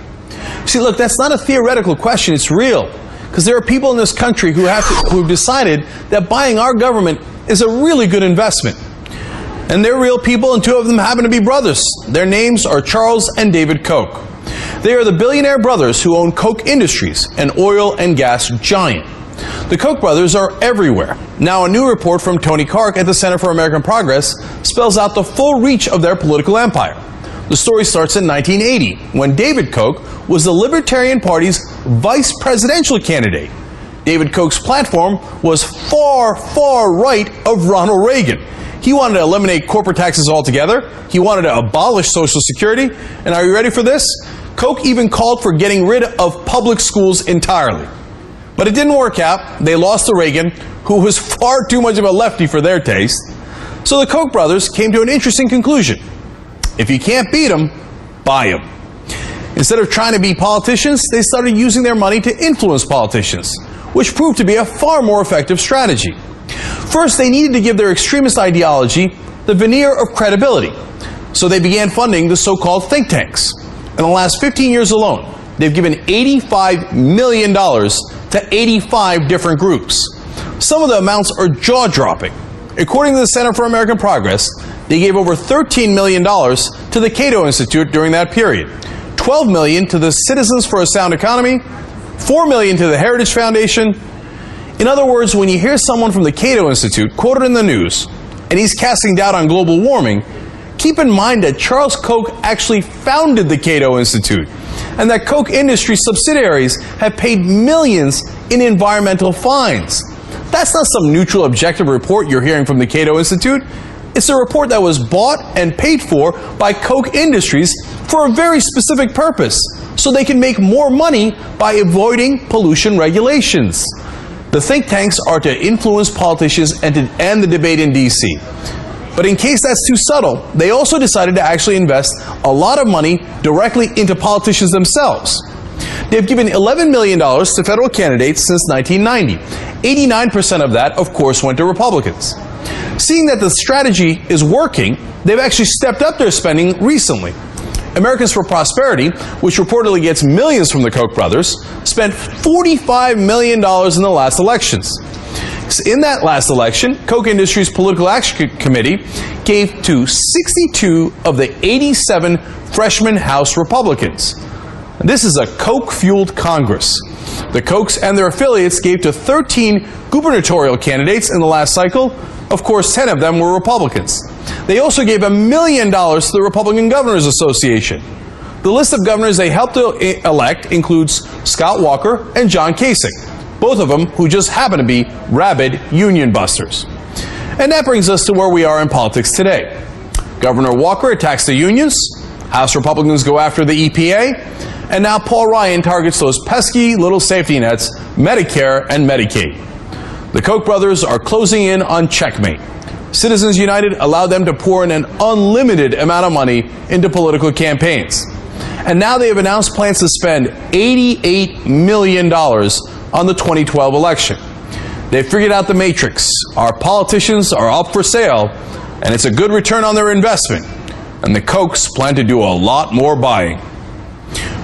See, look, that's not a theoretical question. It's real. Because there are people in this country who have to, who've decided that buying our government is a really good investment. And they're real people, and two of them happen to be brothers. Their names are Charles and David Koch. They are the billionaire brothers who own Koch Industries, an oil and gas giant. The Koch brothers are everywhere. Now, a new report from Tony Clark at the Center for American Progress spells out the full reach of their political empire. The story starts in nineteen eighty, when David Koch was the Libertarian Party's vice presidential candidate. David Koch's platform was far, far right of Ronald Reagan. He wanted to eliminate corporate taxes altogether. He wanted to abolish Social Security. And are you ready for this? Koch even called for getting rid of public schools entirely. But it didn't work out. They lost to Reagan, who was far too much of a lefty for their taste. So the Koch brothers came to an interesting conclusion. If you can't beat them, buy them. Instead of trying to be politicians, they started using their money to influence politicians, which proved to be a far more effective strategy. First, they needed to give their extremist ideology the veneer of credibility, so they began funding the so-called think tanks. In the last fifteen years alone, they've given eighty-five million dollars to eighty-five different groups. Some of the amounts are jaw-dropping. According to the Center for American Progress, they gave over thirteen million dollars to the Cato Institute during that period, twelve million dollars to the Citizens for a Sound Economy, four million dollars to the Heritage Foundation. In other words, when you hear someone from the Cato Institute quoted in the news, and he's casting doubt on global warming, keep in mind that Charles Koch actually founded the Cato Institute, and that Koch industry subsidiaries have paid millions in environmental fines. That's not some neutral objective report you're hearing from the Cato Institute. It's a report that was bought and paid for by Koch Industries for a very specific purpose, so they can make more money by avoiding pollution regulations. The think tanks are to influence politicians and, to, and the debate in D C But in case that's too subtle, they also decided to actually invest a lot of money directly into politicians themselves. They've given eleven million dollars to federal candidates since nineteen ninety. eighty-nine percent of that, of course, went to Republicans. Seeing that the strategy is working, they've actually stepped up their spending recently. Americans for Prosperity, which reportedly gets millions from the Koch brothers, spent forty-five million dollars in the last elections. In that last election, Koch Industries Political Action Committee gave to sixty-two of the eighty-seven freshman House Republicans. This is a Koch-fueled Congress. The Kochs and their affiliates gave to thirteen gubernatorial candidates in the last cycle. Of course, ten of them were Republicans. They also gave a million dollars to the Republican Governors Association. The list of governors they helped elect includes Scott Walker and John Kasich, both of them who just happen to be rabid union busters. And that brings us to where we are in politics today. Governor Walker attacks the unions, House Republicans go after the E P A, and now Paul Ryan targets those pesky little safety nets, Medicare and Medicaid. The Koch brothers are closing in on checkmate. Citizens United allowed them to pour in an unlimited amount of money into political campaigns. And now they have announced plans to spend eighty-eight million dollars on the twenty twelve election. They figured out the matrix. Our politicians are up for sale, and it's a good return on their investment. And the Kochs plan to do a lot more buying.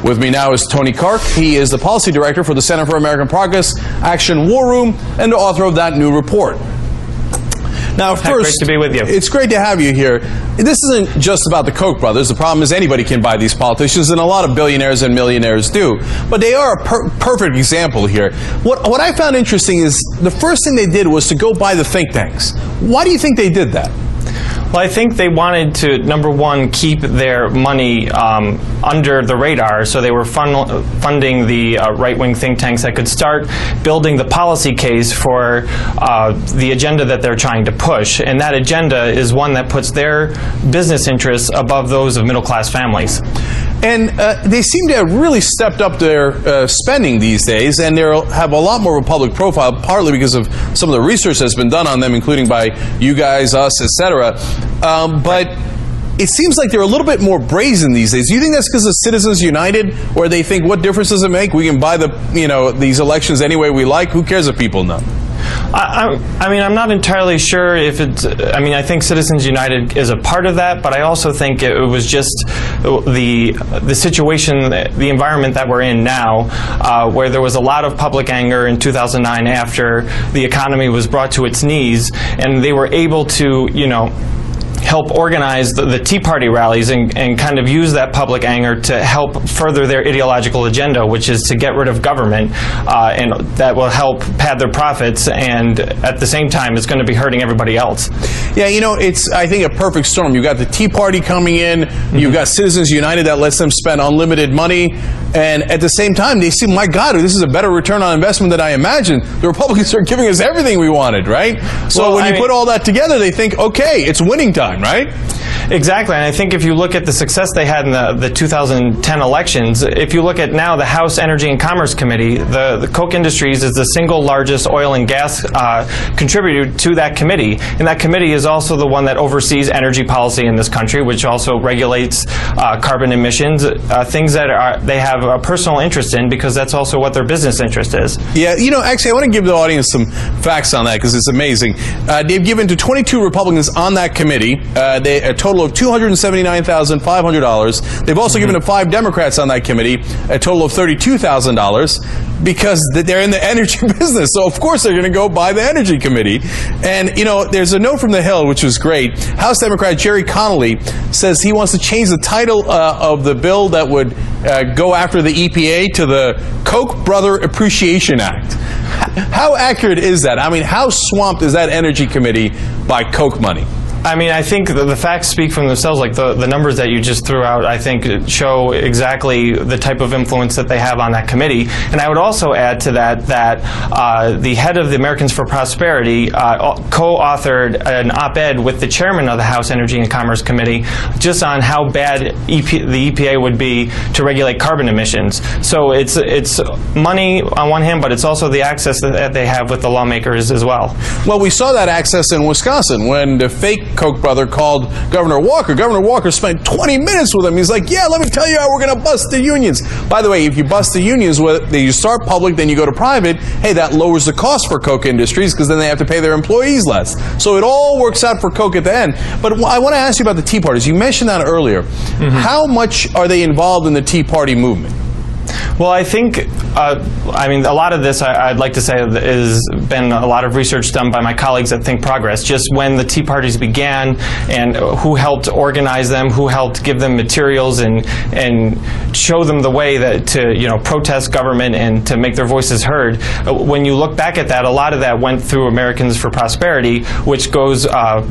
With me now is Tony Clark. He is the policy director for the Center for American Progress Action War Room and the author of that new report. Now, first, great to be with you. It's great to have you here. This isn't just about the Koch brothers. The problem is anybody can buy these politicians, and a lot of billionaires and millionaires do. But they are a per perfect example here. What, what I found interesting is the first thing they did was to go buy the think tanks. Why do you think they did that? Well, I think they wanted to, number one, keep their money um, under the radar, so they were fun funding the uh, right-wing think tanks that could start building the policy case for uh, the agenda that they're trying to push. And that agenda is one that puts their business interests above those of middle-class families. And uh, they seem to have really stepped up their uh, spending these days, and they have a lot more of a public profile, partly because of some of the research that's been done on them, including by you guys, us, et cetera. Um, but it seems like they're a little bit more brazen these days. Do you think that's because of Citizens United, where they think, what difference does it make? We can buy the, you know, these elections any way we like. Who cares if people know? I, I mean, I'm not entirely sure if it's, I mean, I think Citizens United is a part of that, but I also think it was just the the situation, the environment that we're in now, uh, where there was a lot of public anger in two thousand nine after the economy was brought to its knees, and they were able to, you know, help organize the, the Tea Party rallies and, and kind of use that public anger to help further their ideological agenda, which is to get rid of government, uh, and that will help pad their profits, and at the same time it's going to be hurting everybody else. Yeah, you know, it's, I think, a perfect storm. You've got the Tea Party coming in, mm-hmm. You've got Citizens United that lets them spend unlimited money, and at the same time they see, my God, this is a better return on investment than I imagined. The Republicans are giving us everything we wanted, right? So well, when I you mean, put all that together, they think, okay, it's winning time. Right? Exactly, and I think if you look at the success they had in the, the two thousand ten elections, if you look at now the House Energy and Commerce Committee, the, the Koch Industries is the single largest oil and gas uh, contributor to that committee, and that committee is also the one that oversees energy policy in this country, which also regulates uh, carbon emissions, uh, things that are, they have a personal interest in, because that's also what their business interest is. Yeah, you know, actually I want to give the audience some facts on that, because it's amazing. Uh, they've given to twenty-two Republicans on that committee, uh, they, a total of two hundred seventy-nine thousand five hundred dollars. They've also mm-hmm. given to five Democrats on that committee a total of thirty-two thousand dollars, because they're in the energy business, so of course they're going to go buy the energy committee. And, you know, there's a note from the Hill, which was great. House Democrat Jerry Connolly says he wants to change the title uh, of the bill that would uh, go after the E P A to the Koch Brother Appreciation Act. How accurate is that? I mean, how swamped is that energy committee by Koch money? I mean, I think the, the facts speak for themselves. Like the, the numbers that you just threw out, I think, show exactly the type of influence that they have on that committee. And I would also add to that that uh, the head of the Americans for Prosperity uh, co-authored an op-ed with the chairman of the House Energy and Commerce Committee just on how bad E P, the E P A would be to regulate carbon emissions. So it's, it's money on one hand, but it's also the access that they have with the lawmakers as well. Well, we saw that access in Wisconsin when the fake Koch brother called Governor Walker. Governor Walker spent twenty minutes with him. He's like, yeah, let me tell you how we're going to bust the unions. By the way, if you bust the unions, you start public, then you go to private, hey, that lowers the cost for Koch Industries because then they have to pay their employees less. So it all works out for Koch at the end. But I want to ask you about the Tea Parties. You mentioned that earlier. Mm-hmm. How much are they involved in the Tea Party movement? Well, I think, uh, I mean, a lot of this, I, I'd like to say, has been a lot of research done by my colleagues at Think Progress. Just when the Tea Parties began and who helped organize them, who helped give them materials and and show them the way that to, you know, protest government and to make their voices heard. When you look back at that, a lot of that went through Americans for Prosperity, which goes, uh,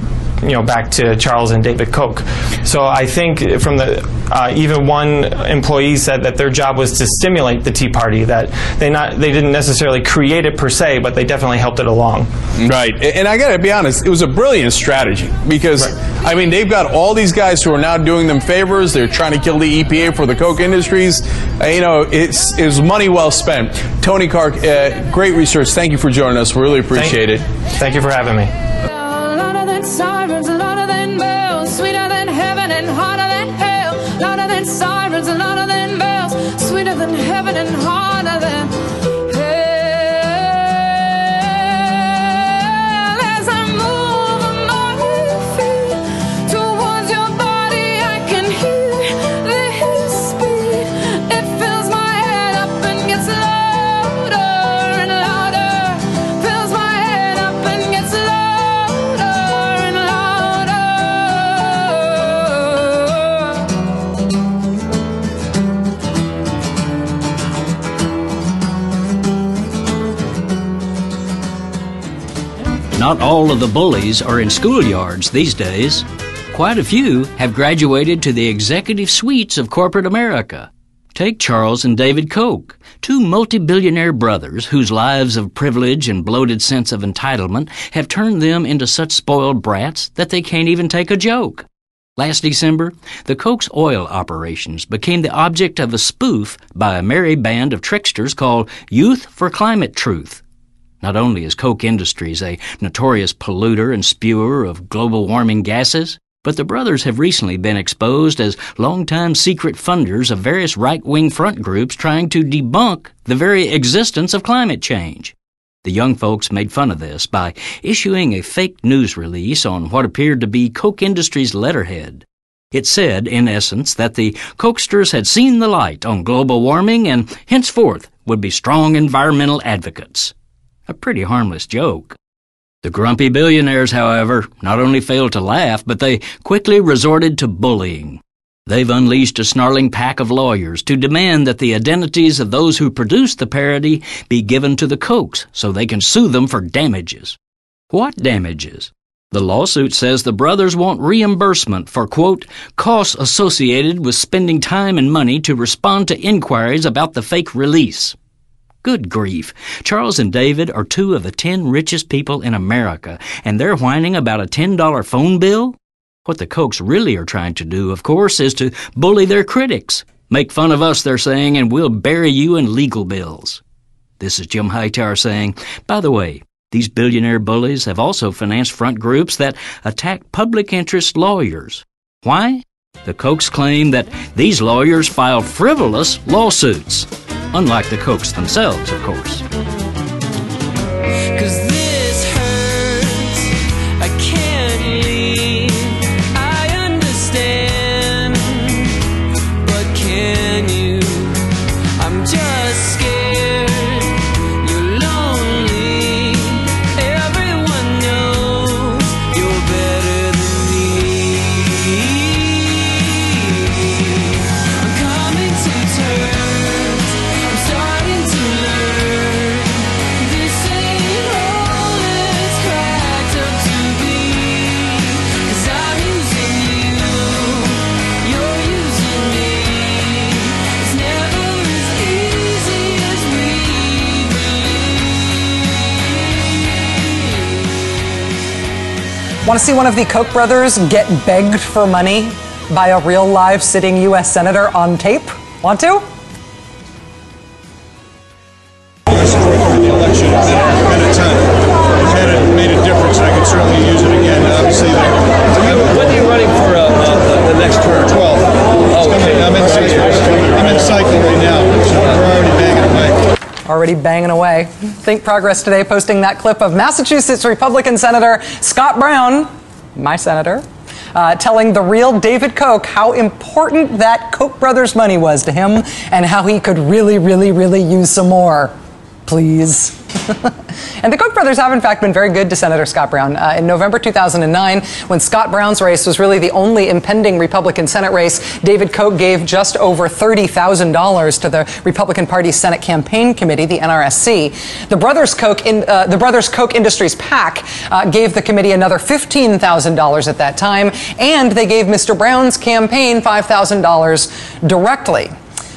you know, back to Charles and David Koch. So I think from the, uh, even one employee said that their job was to stimulate the Tea Party, that they not they didn't necessarily create it per se, but they definitely helped it along. Right, and I gotta be honest, it was a brilliant strategy because, right. I mean, they've got all these guys who are now doing them favors. They're trying to kill the E P A for the Koch Industries. Uh, you know, it's it was money well spent. Tony Clark, uh, great research. Thank you for joining us. We really appreciate thank, it. Thank you for having me. Louder than sirens, louder than bells, sweeter than heaven and harder than hell. Louder than sirens, louder than bells. Sweeter than heaven and harder than hell. As I move my feet towards your body, I can hear the speed. It fills my head up and gets louder and louder. Fills my head up and gets louder and louder. Not all of the bullies are in schoolyards these days. Quite a few have graduated to the executive suites of corporate America. Take Charles and David Koch, two multi-billionaire brothers whose lives of privilege and bloated sense of entitlement have turned them into such spoiled brats that they can't even take a joke. Last December, the Koch's oil operations became the object of a spoof by a merry band of tricksters called Youth for Climate Truth. Not only is Koch Industries a notorious polluter and spewer of global warming gases, but the brothers have recently been exposed as longtime secret funders of various right-wing front groups trying to debunk the very existence of climate change. The young folks made fun of this by issuing a fake news release on what appeared to be Koch Industries' letterhead. It said, in essence, that the Kochsters had seen the light on global warming and henceforth would be strong environmental advocates. A pretty harmless joke. The grumpy billionaires, however, not only failed to laugh, but they quickly resorted to bullying. They've unleashed a snarling pack of lawyers to demand that the identities of those who produced the parody be given to the Kochs so they can sue them for damages. What damages? The lawsuit says the brothers want reimbursement for, quote, costs associated with spending time and money to respond to inquiries about the fake release. Good grief. Charles and David are two of the ten richest people in America, and they're whining about a ten dollar phone bill? What the Kochs really are trying to do, of course, is to bully their critics. Make fun of us, they're saying, and we'll bury you in legal bills. This is Jim Hightower saying, by the way, these billionaire bullies have also financed front groups that attack public interest lawyers. Why? The Kochs claim that these lawyers filed frivolous lawsuits. Unlike the Kochs themselves, of course. Cause this hurts, I can't leave, I understand, but can you? I'm just scared, you're lonely, everyone knows you're better than me. I'm coming to terms. Want to see one of the Koch brothers get begged for money by a real live sitting U S senator on tape? Want to? This election at a time. Had it made a difference, I could certainly use it again. Obviously, they already banging away. Think Progress today posting that clip of Massachusetts Republican Senator Scott Brown, my senator, Uh, telling the real David Koch how important that Koch brothers' money was to him and how he could really, really, really use some more. Please. And the Koch brothers have, in fact, been very good to Senator Scott Brown. Uh, in November two thousand nine, when Scott Brown's race was really the only impending Republican Senate race, David Koch gave just over thirty thousand dollars to the Republican Party's Senate Campaign Committee, the N R S C. The Brothers Koch, in, uh, the Brothers Koch Industries PAC uh, gave the committee another fifteen thousand dollars at that time, and they gave Mister Brown's campaign five thousand dollars directly.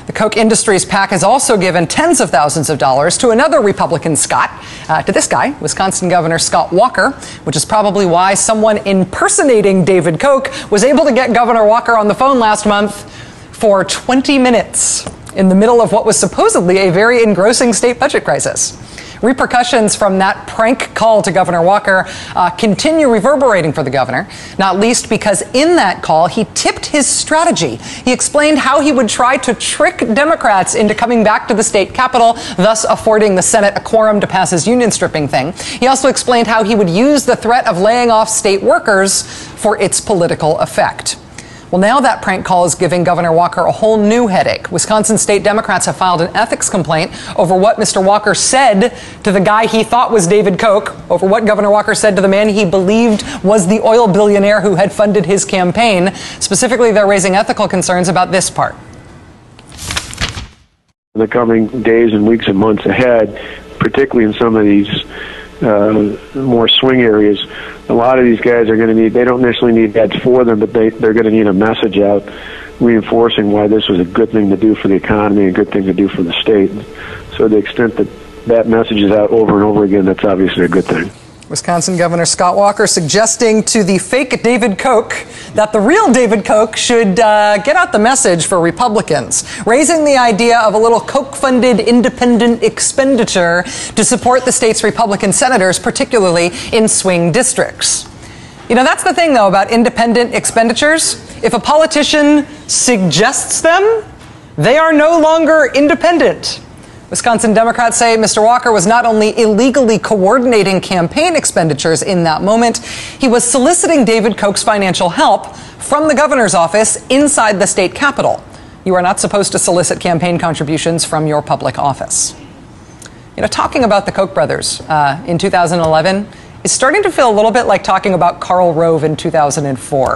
The Koch Industries PAC has also given tens of thousands of dollars to another Republican Scott, uh, to this guy, Wisconsin Governor Scott Walker, which is probably why someone impersonating David Koch was able to get Governor Walker on the phone last month for twenty minutes in the middle of what was supposedly a very engrossing state budget crisis. Repercussions from that prank call to Governor Walker uh, continue reverberating for the governor, not least because in that call, he tipped his strategy. He explained how he would try to trick Democrats into coming back to the state capitol, thus affording the Senate a quorum to pass his union stripping thing. He also explained how he would use the threat of laying off state workers for its political effect. Well, now that prank call is giving Governor Walker a whole new headache. Wisconsin state Democrats have filed an ethics complaint over what Mister Walker said to the guy he thought was David Koch, over what Governor Walker said to the man he believed was the oil billionaire who had funded his campaign. Specifically, they're raising ethical concerns about this part. In the coming days and weeks and months ahead, particularly in some of these Uh, more swing areas, a lot of these guys are going to need, they don't necessarily need ads for them, but they, they're going to need a message out reinforcing why this was a good thing to do for the economy, a good thing to do for the state. So to the extent that that message is out over and over again, that's obviously a good thing. Wisconsin Governor Scott Walker suggesting to the fake David Koch that the real David Koch should uh, get out the message for Republicans, raising the idea of a little Koch-funded independent expenditure to support the state's Republican senators, particularly in swing districts. You know, that's the thing, though, about independent expenditures. If a politician suggests them, they are no longer independent. Wisconsin Democrats say Mister Walker was not only illegally coordinating campaign expenditures in that moment, he was soliciting David Koch's financial help from the governor's office inside the state capitol. You are not supposed to solicit campaign contributions from your public office. You know, talking about the Koch brothers uh, in two thousand eleven is starting to feel a little bit like talking about Karl Rove in two thousand four.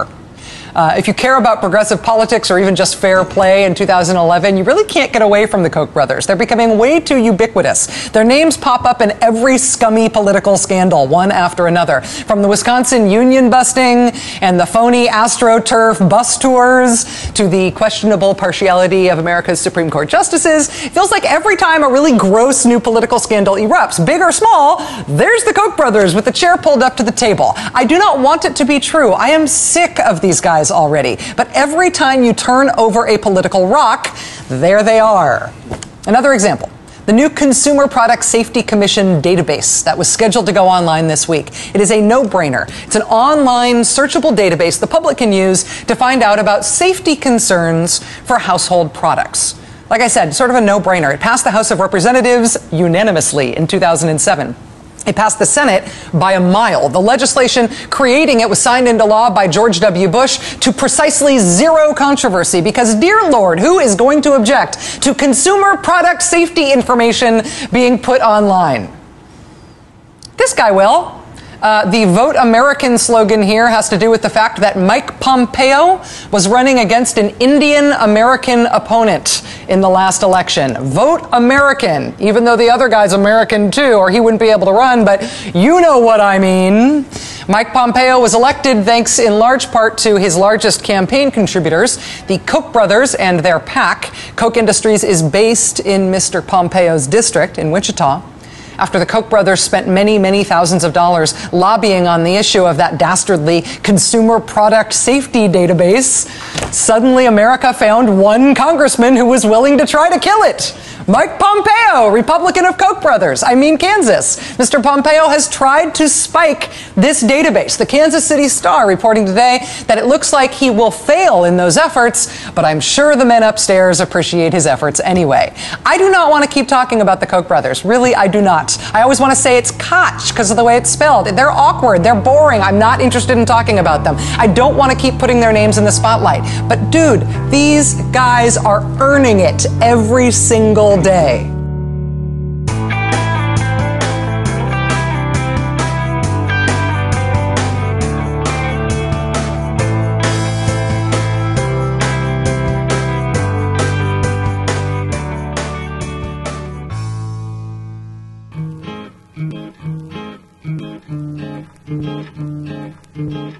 Uh, if you care about progressive politics or even just fair play in two thousand eleven, you really can't get away from the Koch brothers. They're becoming way too ubiquitous. Their names pop up in every scummy political scandal, one after another. From the Wisconsin union busting and the phony AstroTurf bus tours to the questionable partiality of America's Supreme Court justices, it feels like every time a really gross new political scandal erupts, big or small, there's the Koch brothers with the chair pulled up to the table. I do not want it to be true. I am sick of these guys already. But every time you turn over a political rock, there they are. Another example, the new Consumer Product Safety Commission database that was scheduled to go online this week. It is a no-brainer. It's an online searchable database the public can use to find out about safety concerns for household products. Like I said, sort of a no-brainer. It passed the House of Representatives unanimously in two thousand seven. It passed the Senate by a mile. The legislation creating it was signed into law by George W. Bush to precisely zero controversy because, dear Lord, who is going to object to consumer product safety information being put online? This guy will. Uh, the Vote American slogan here has to do with the fact that Mike Pompeo was running against an Indian-American opponent in the last election. Vote American, even though the other guy's American too, or he wouldn't be able to run, but you know what I mean. Mike Pompeo was elected thanks in large part to his largest campaign contributors, the Koch brothers and their PAC. Koch Industries is based in Mister Pompeo's district in Wichita. after the Koch brothers spent many, many thousands of dollars lobbying on the issue of that dastardly consumer product safety database, suddenly America found one congressman who was willing to try to kill it. Mike Pompeo, Republican of Koch brothers, I mean Kansas. Mister Pompeo has tried to spike this database. The Kansas City Star reporting today that it looks like he will fail in those efforts, but I'm sure the men upstairs appreciate his efforts anyway. I do not want to keep talking about the Koch brothers. Really, I do not. I always want to say it's Koch because of the way it's spelled. They're awkward. They're boring. I'm not interested in talking about them. I don't want to keep putting their names in the spotlight. But dude, these guys are earning it every single day. day.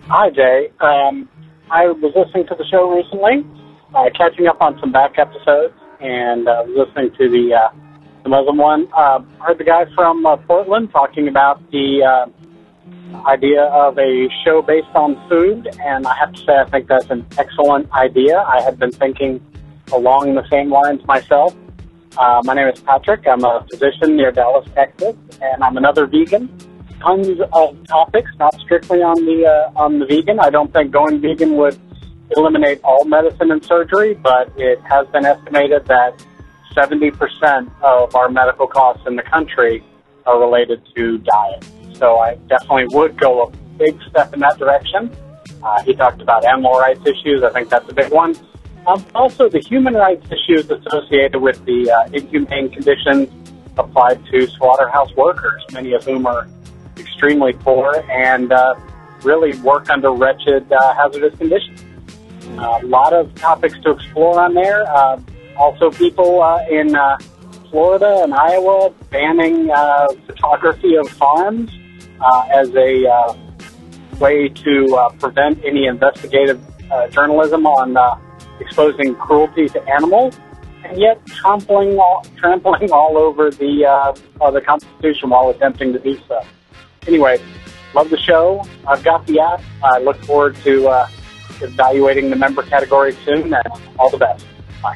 Hi, Jay. Um, I was listening to the show recently, uh, catching up on some back episodes. And uh, listening to the, uh, the Muslim one, uh, heard the guy from uh, Portland talking about the uh, idea of a show based on food, and I have to say I think that's an excellent idea. I had been thinking along the same lines myself. Uh, my name is Patrick. I'm a physician near Dallas, Texas, and I'm another vegan. Tons of topics, not strictly on the uh, on the vegan. I don't think going vegan would eliminate all medicine and surgery, but it has been estimated that seventy percent of our medical costs in the country are related to diet. So I definitely would go a big step in that direction. Uh, he talked about animal rights issues. I think that's a big one. Um, also, the human rights issues associated with the uh, inhumane conditions applied to slaughterhouse workers, many of whom are extremely poor and uh, really work under wretched, uh, hazardous conditions. A uh, lot of topics to explore on there. Uh, also, people uh, in uh, Florida and Iowa banning uh, photography of farms uh, as a uh, way to uh, prevent any investigative uh, journalism on uh, exposing cruelty to animals, and yet trampling all, trampling all over the uh, uh, the Constitution while attempting to do so. Anyway, love the show. I've got the app. I look forward to Uh, evaluating the member category soon, and all the best. Bye.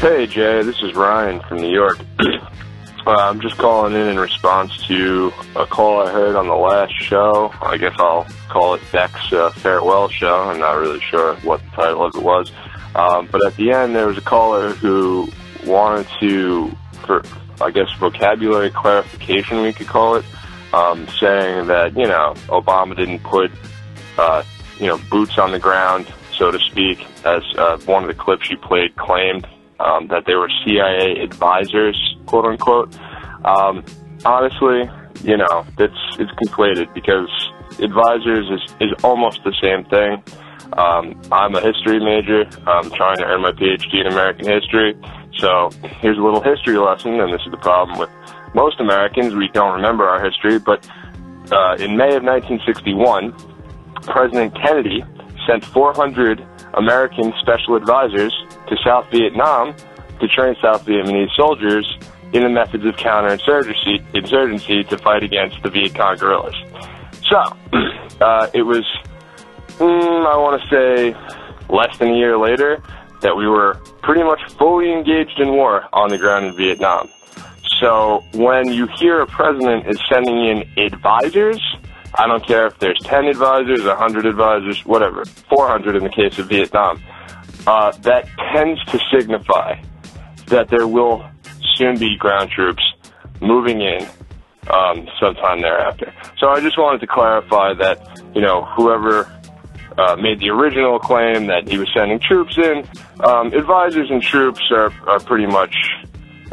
Hey, Jay, this is Ryan from New York. uh, I'm just calling in in response to a call I heard on the last show. I guess I'll call it Beck's uh, farewell show. I'm not really sure what the title of it was. Um, but at the end, there was a caller who wanted to, for, I guess, vocabulary clarification, we could call it, um, saying that, you know, Obama didn't put, uh, you know, boots on the ground, so to speak, as uh, one of the clips you played claimed, um, that they were C I A advisors, quote unquote. Um, honestly, you know, it's, it's conflated because advisors is, is almost the same thing. Um, I'm a history major. I'm trying to earn my P H D in American history. So here's a little history lesson, and this is the problem with most Americans. We don't remember our history, but uh, in May of nineteen sixty-one, President Kennedy sent four hundred American special advisors to South Vietnam to train South Vietnamese soldiers in the methods of counterinsurgency insurgency to fight against the Viet Cong guerrillas. So uh, it was, mm, I want to say, less than a year later that we were pretty much fully engaged in war on the ground in Vietnam. So when you hear a president is sending in advisors, I don't care if there's ten advisors, one hundred advisors, whatever, four hundred in the case of Vietnam, uh, that tends to signify that there will soon be ground troops moving in um, sometime thereafter. So I just wanted to clarify that, you know, whoever Uh, made the original claim that he was sending troops in. Um, advisors and troops are, are pretty much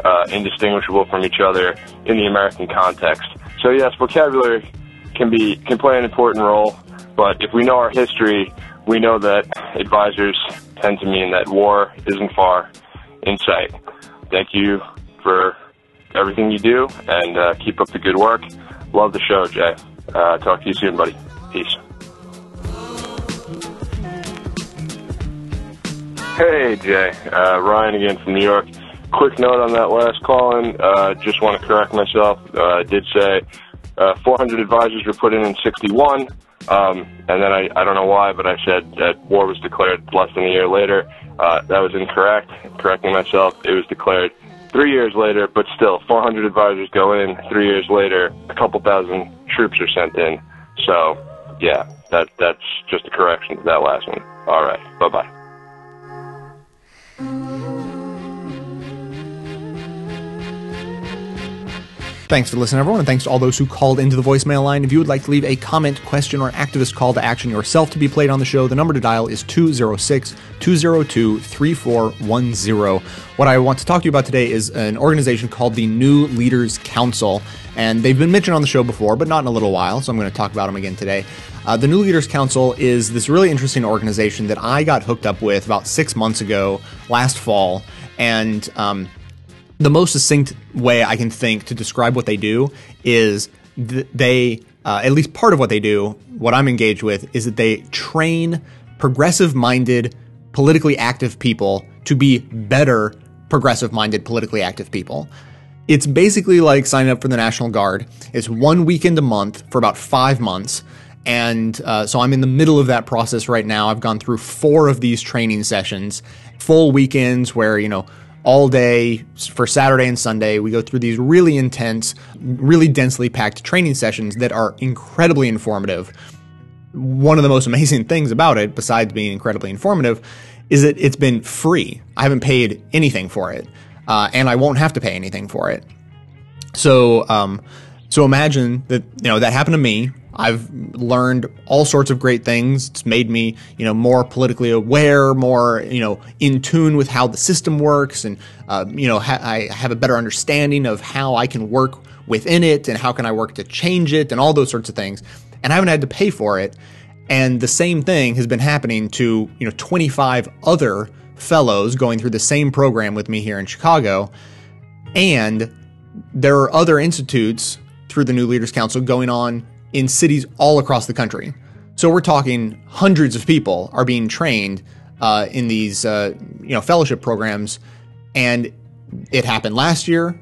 uh, indistinguishable from each other in the American context. So yes, vocabulary can be can play an important role, but if we know our history, we know that advisors tend to mean that war isn't far in sight. Thank you for everything you do, and uh, keep up the good work. Love the show, Jay. Uh, talk to you soon, buddy. Peace. Hey, Jay. Uh, Ryan again from New York. Quick note on that last call-in. Uh, just want to correct myself. Uh, I did say uh, four hundred advisors were put in in sixty-one, um, and then I, I don't know why, but I said that war was declared less than a year later. Uh, that was incorrect. Correcting myself, it was declared three years later, but still, four hundred advisors go in. Three years later, a couple thousand troops are sent in. So, yeah, that that's just a correction to that last one. All right, bye-bye. Thanks for listening, everyone, and thanks to all those who called into the voicemail line. If you would like to leave a comment, question, or activist call to action yourself to be played on the show, the number to dial is two oh six, two oh two, three four one oh. What I want to talk to you about today is an organization called the New Leaders Council, and they've been mentioned on the show before, but not in a little while, so I'm going to talk about them again today. Uh, the New Leaders Council is this really interesting organization that I got hooked up with about six months ago, last fall, and um, the most succinct way I can think to describe what they do is th- they, uh, at least part of what they do, what I'm engaged with, is that they train progressive-minded, politically active people to be better progressive-minded, politically active people. It's basically like signing up for the National Guard. It's one weekend a month for about five months. And uh, so I'm in the middle of that process right now. I've gone through four of these training sessions, full weekends where, you know, all day for Saturday and Sunday, we go through these really intense, really densely packed training sessions that are incredibly informative. One of the most amazing things about it, besides being incredibly informative, is that it's been free. I haven't paid anything for it, uh, and I won't have to pay anything for it. So, um, so imagine that, you know, that happened to me. I've learned all sorts of great things. It's made me, you know, more politically aware, more, you know, in tune with how the system works. And, uh, you know, ha- I have a better understanding of how I can work within it and how can I work to change it and all those sorts of things. And I haven't had to pay for it. And the same thing has been happening to, you know, twenty-five other fellows going through the same program with me here in Chicago. And there are other institutes through the New Leaders Council going on in cities all across the country. So we're talking hundreds of people are being trained uh, in these uh, you know, fellowship programs. And it happened last year,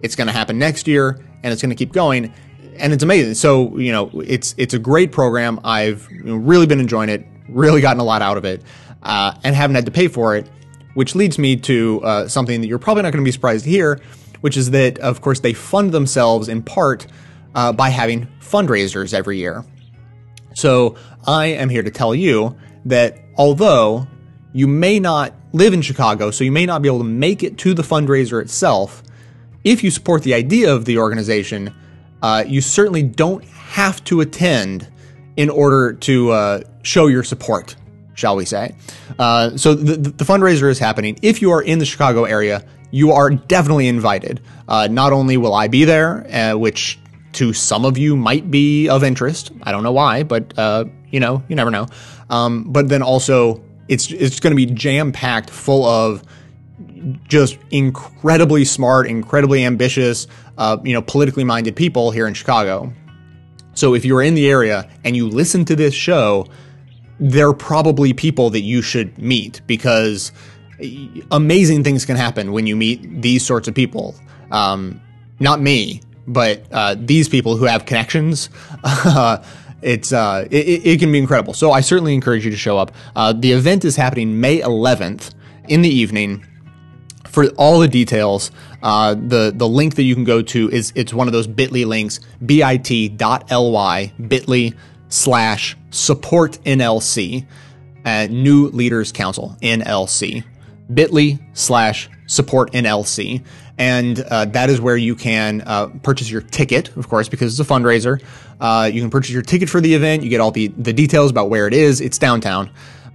it's gonna happen next year, and it's gonna keep going. And it's amazing. So, you know, it's it's a great program. I've really been enjoying it, really gotten a lot out of it, uh, and haven't had to pay for it, which leads me to uh, something that you're probably not gonna be surprised to hear, which is that, of course, they fund themselves in part Uh, by having fundraisers every year. So I am here to tell you that although you may not live in Chicago, so you may not be able to make it to the fundraiser itself, if you support the idea of the organization, uh, you certainly don't have to attend in order to uh, show your support, shall we say. Uh, so the, the fundraiser is happening. If you are in the Chicago area, you are definitely invited. Uh, not only will I be there, uh, which to some of you might be of interest. I don't know why, but, uh, you know, you never know. Um, but then also it's, it's going to be jam-packed full of just incredibly smart, incredibly ambitious, uh, you know, politically minded people here in Chicago. So if you're in the area and you listen to this show, they're probably people that you should meet because amazing things can happen when you meet these sorts of people. Um, not me. But uh, these people who have connections, uh, it's uh, it, it can be incredible. So I certainly encourage you to show up. Uh, the event is happening May eleventh in the evening. For all the details, uh, the the link that you can go to is it's one of those bit dot l y links, bit dot l y, bit.ly slash support N L C, uh, New Leaders Council, N L C, bit.ly slash support N L C. And uh, that is where you can uh, purchase your ticket, of course, because it's a fundraiser. Uh, you can purchase your ticket for the event. You get all the, the details about where it is. It's downtown.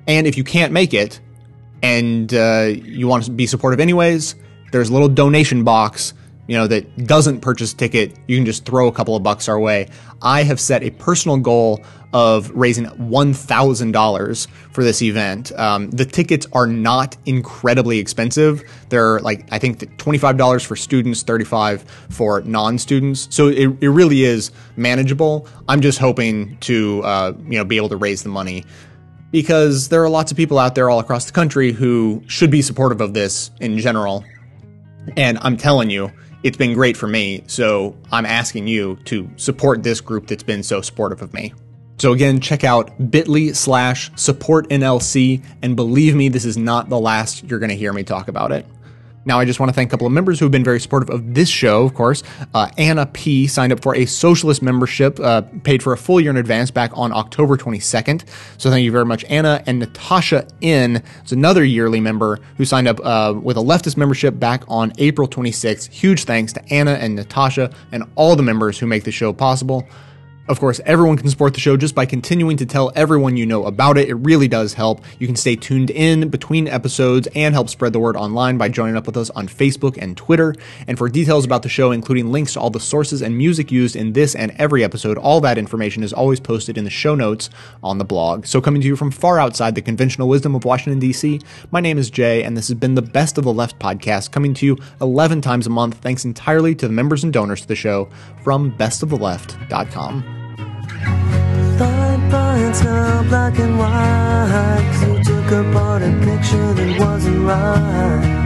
And if you can't make it and uh, you want to be supportive anyways, there's a little donation box, you know, that doesn't purchase ticket. You can just throw a couple of bucks our way. I have set a personal goal of raising one thousand dollars for this event. Um, the tickets are not incredibly expensive. They're like, I think twenty-five dollars for students, thirty-five dollars for non-students. So it, it really is manageable. I'm just hoping to, uh, you know, be able to raise the money because there are lots of people out there all across the country who should be supportive of this in general. And I'm telling you, it's been great for me, so I'm asking you to support this group that's been so supportive of me. So again, check out bit.ly slash support N L C, and believe me, this is not the last you're going to hear me talk about it. Now, I just want to thank a couple of members who have been very supportive of this show, of course. Uh, Anna P. signed up for a socialist membership, uh, paid for a full year in advance back on October twenty-second. So thank you very much, Anna. And Natasha N. is another yearly member who signed up uh, with a leftist membership back on April twenty-sixth. Huge thanks to Anna and Natasha and all the members who make the show possible. Of course, everyone can support the show just by continuing to tell everyone you know about it. It really does help. You can stay tuned in between episodes and help spread the word online by joining up with us on Facebook and Twitter. And for details about the show, including links to all the sources and music used in this and every episode, all that information is always posted in the show notes on the blog. So coming to you from far outside the conventional wisdom of Washington, D C, my name is Jay, and this has been the Best of the Left podcast, coming to you eleven times a month, thanks entirely to the members and donors to the show from best of the left dot com. Thought points now black and white, 'cause you took apart a picture that wasn't right.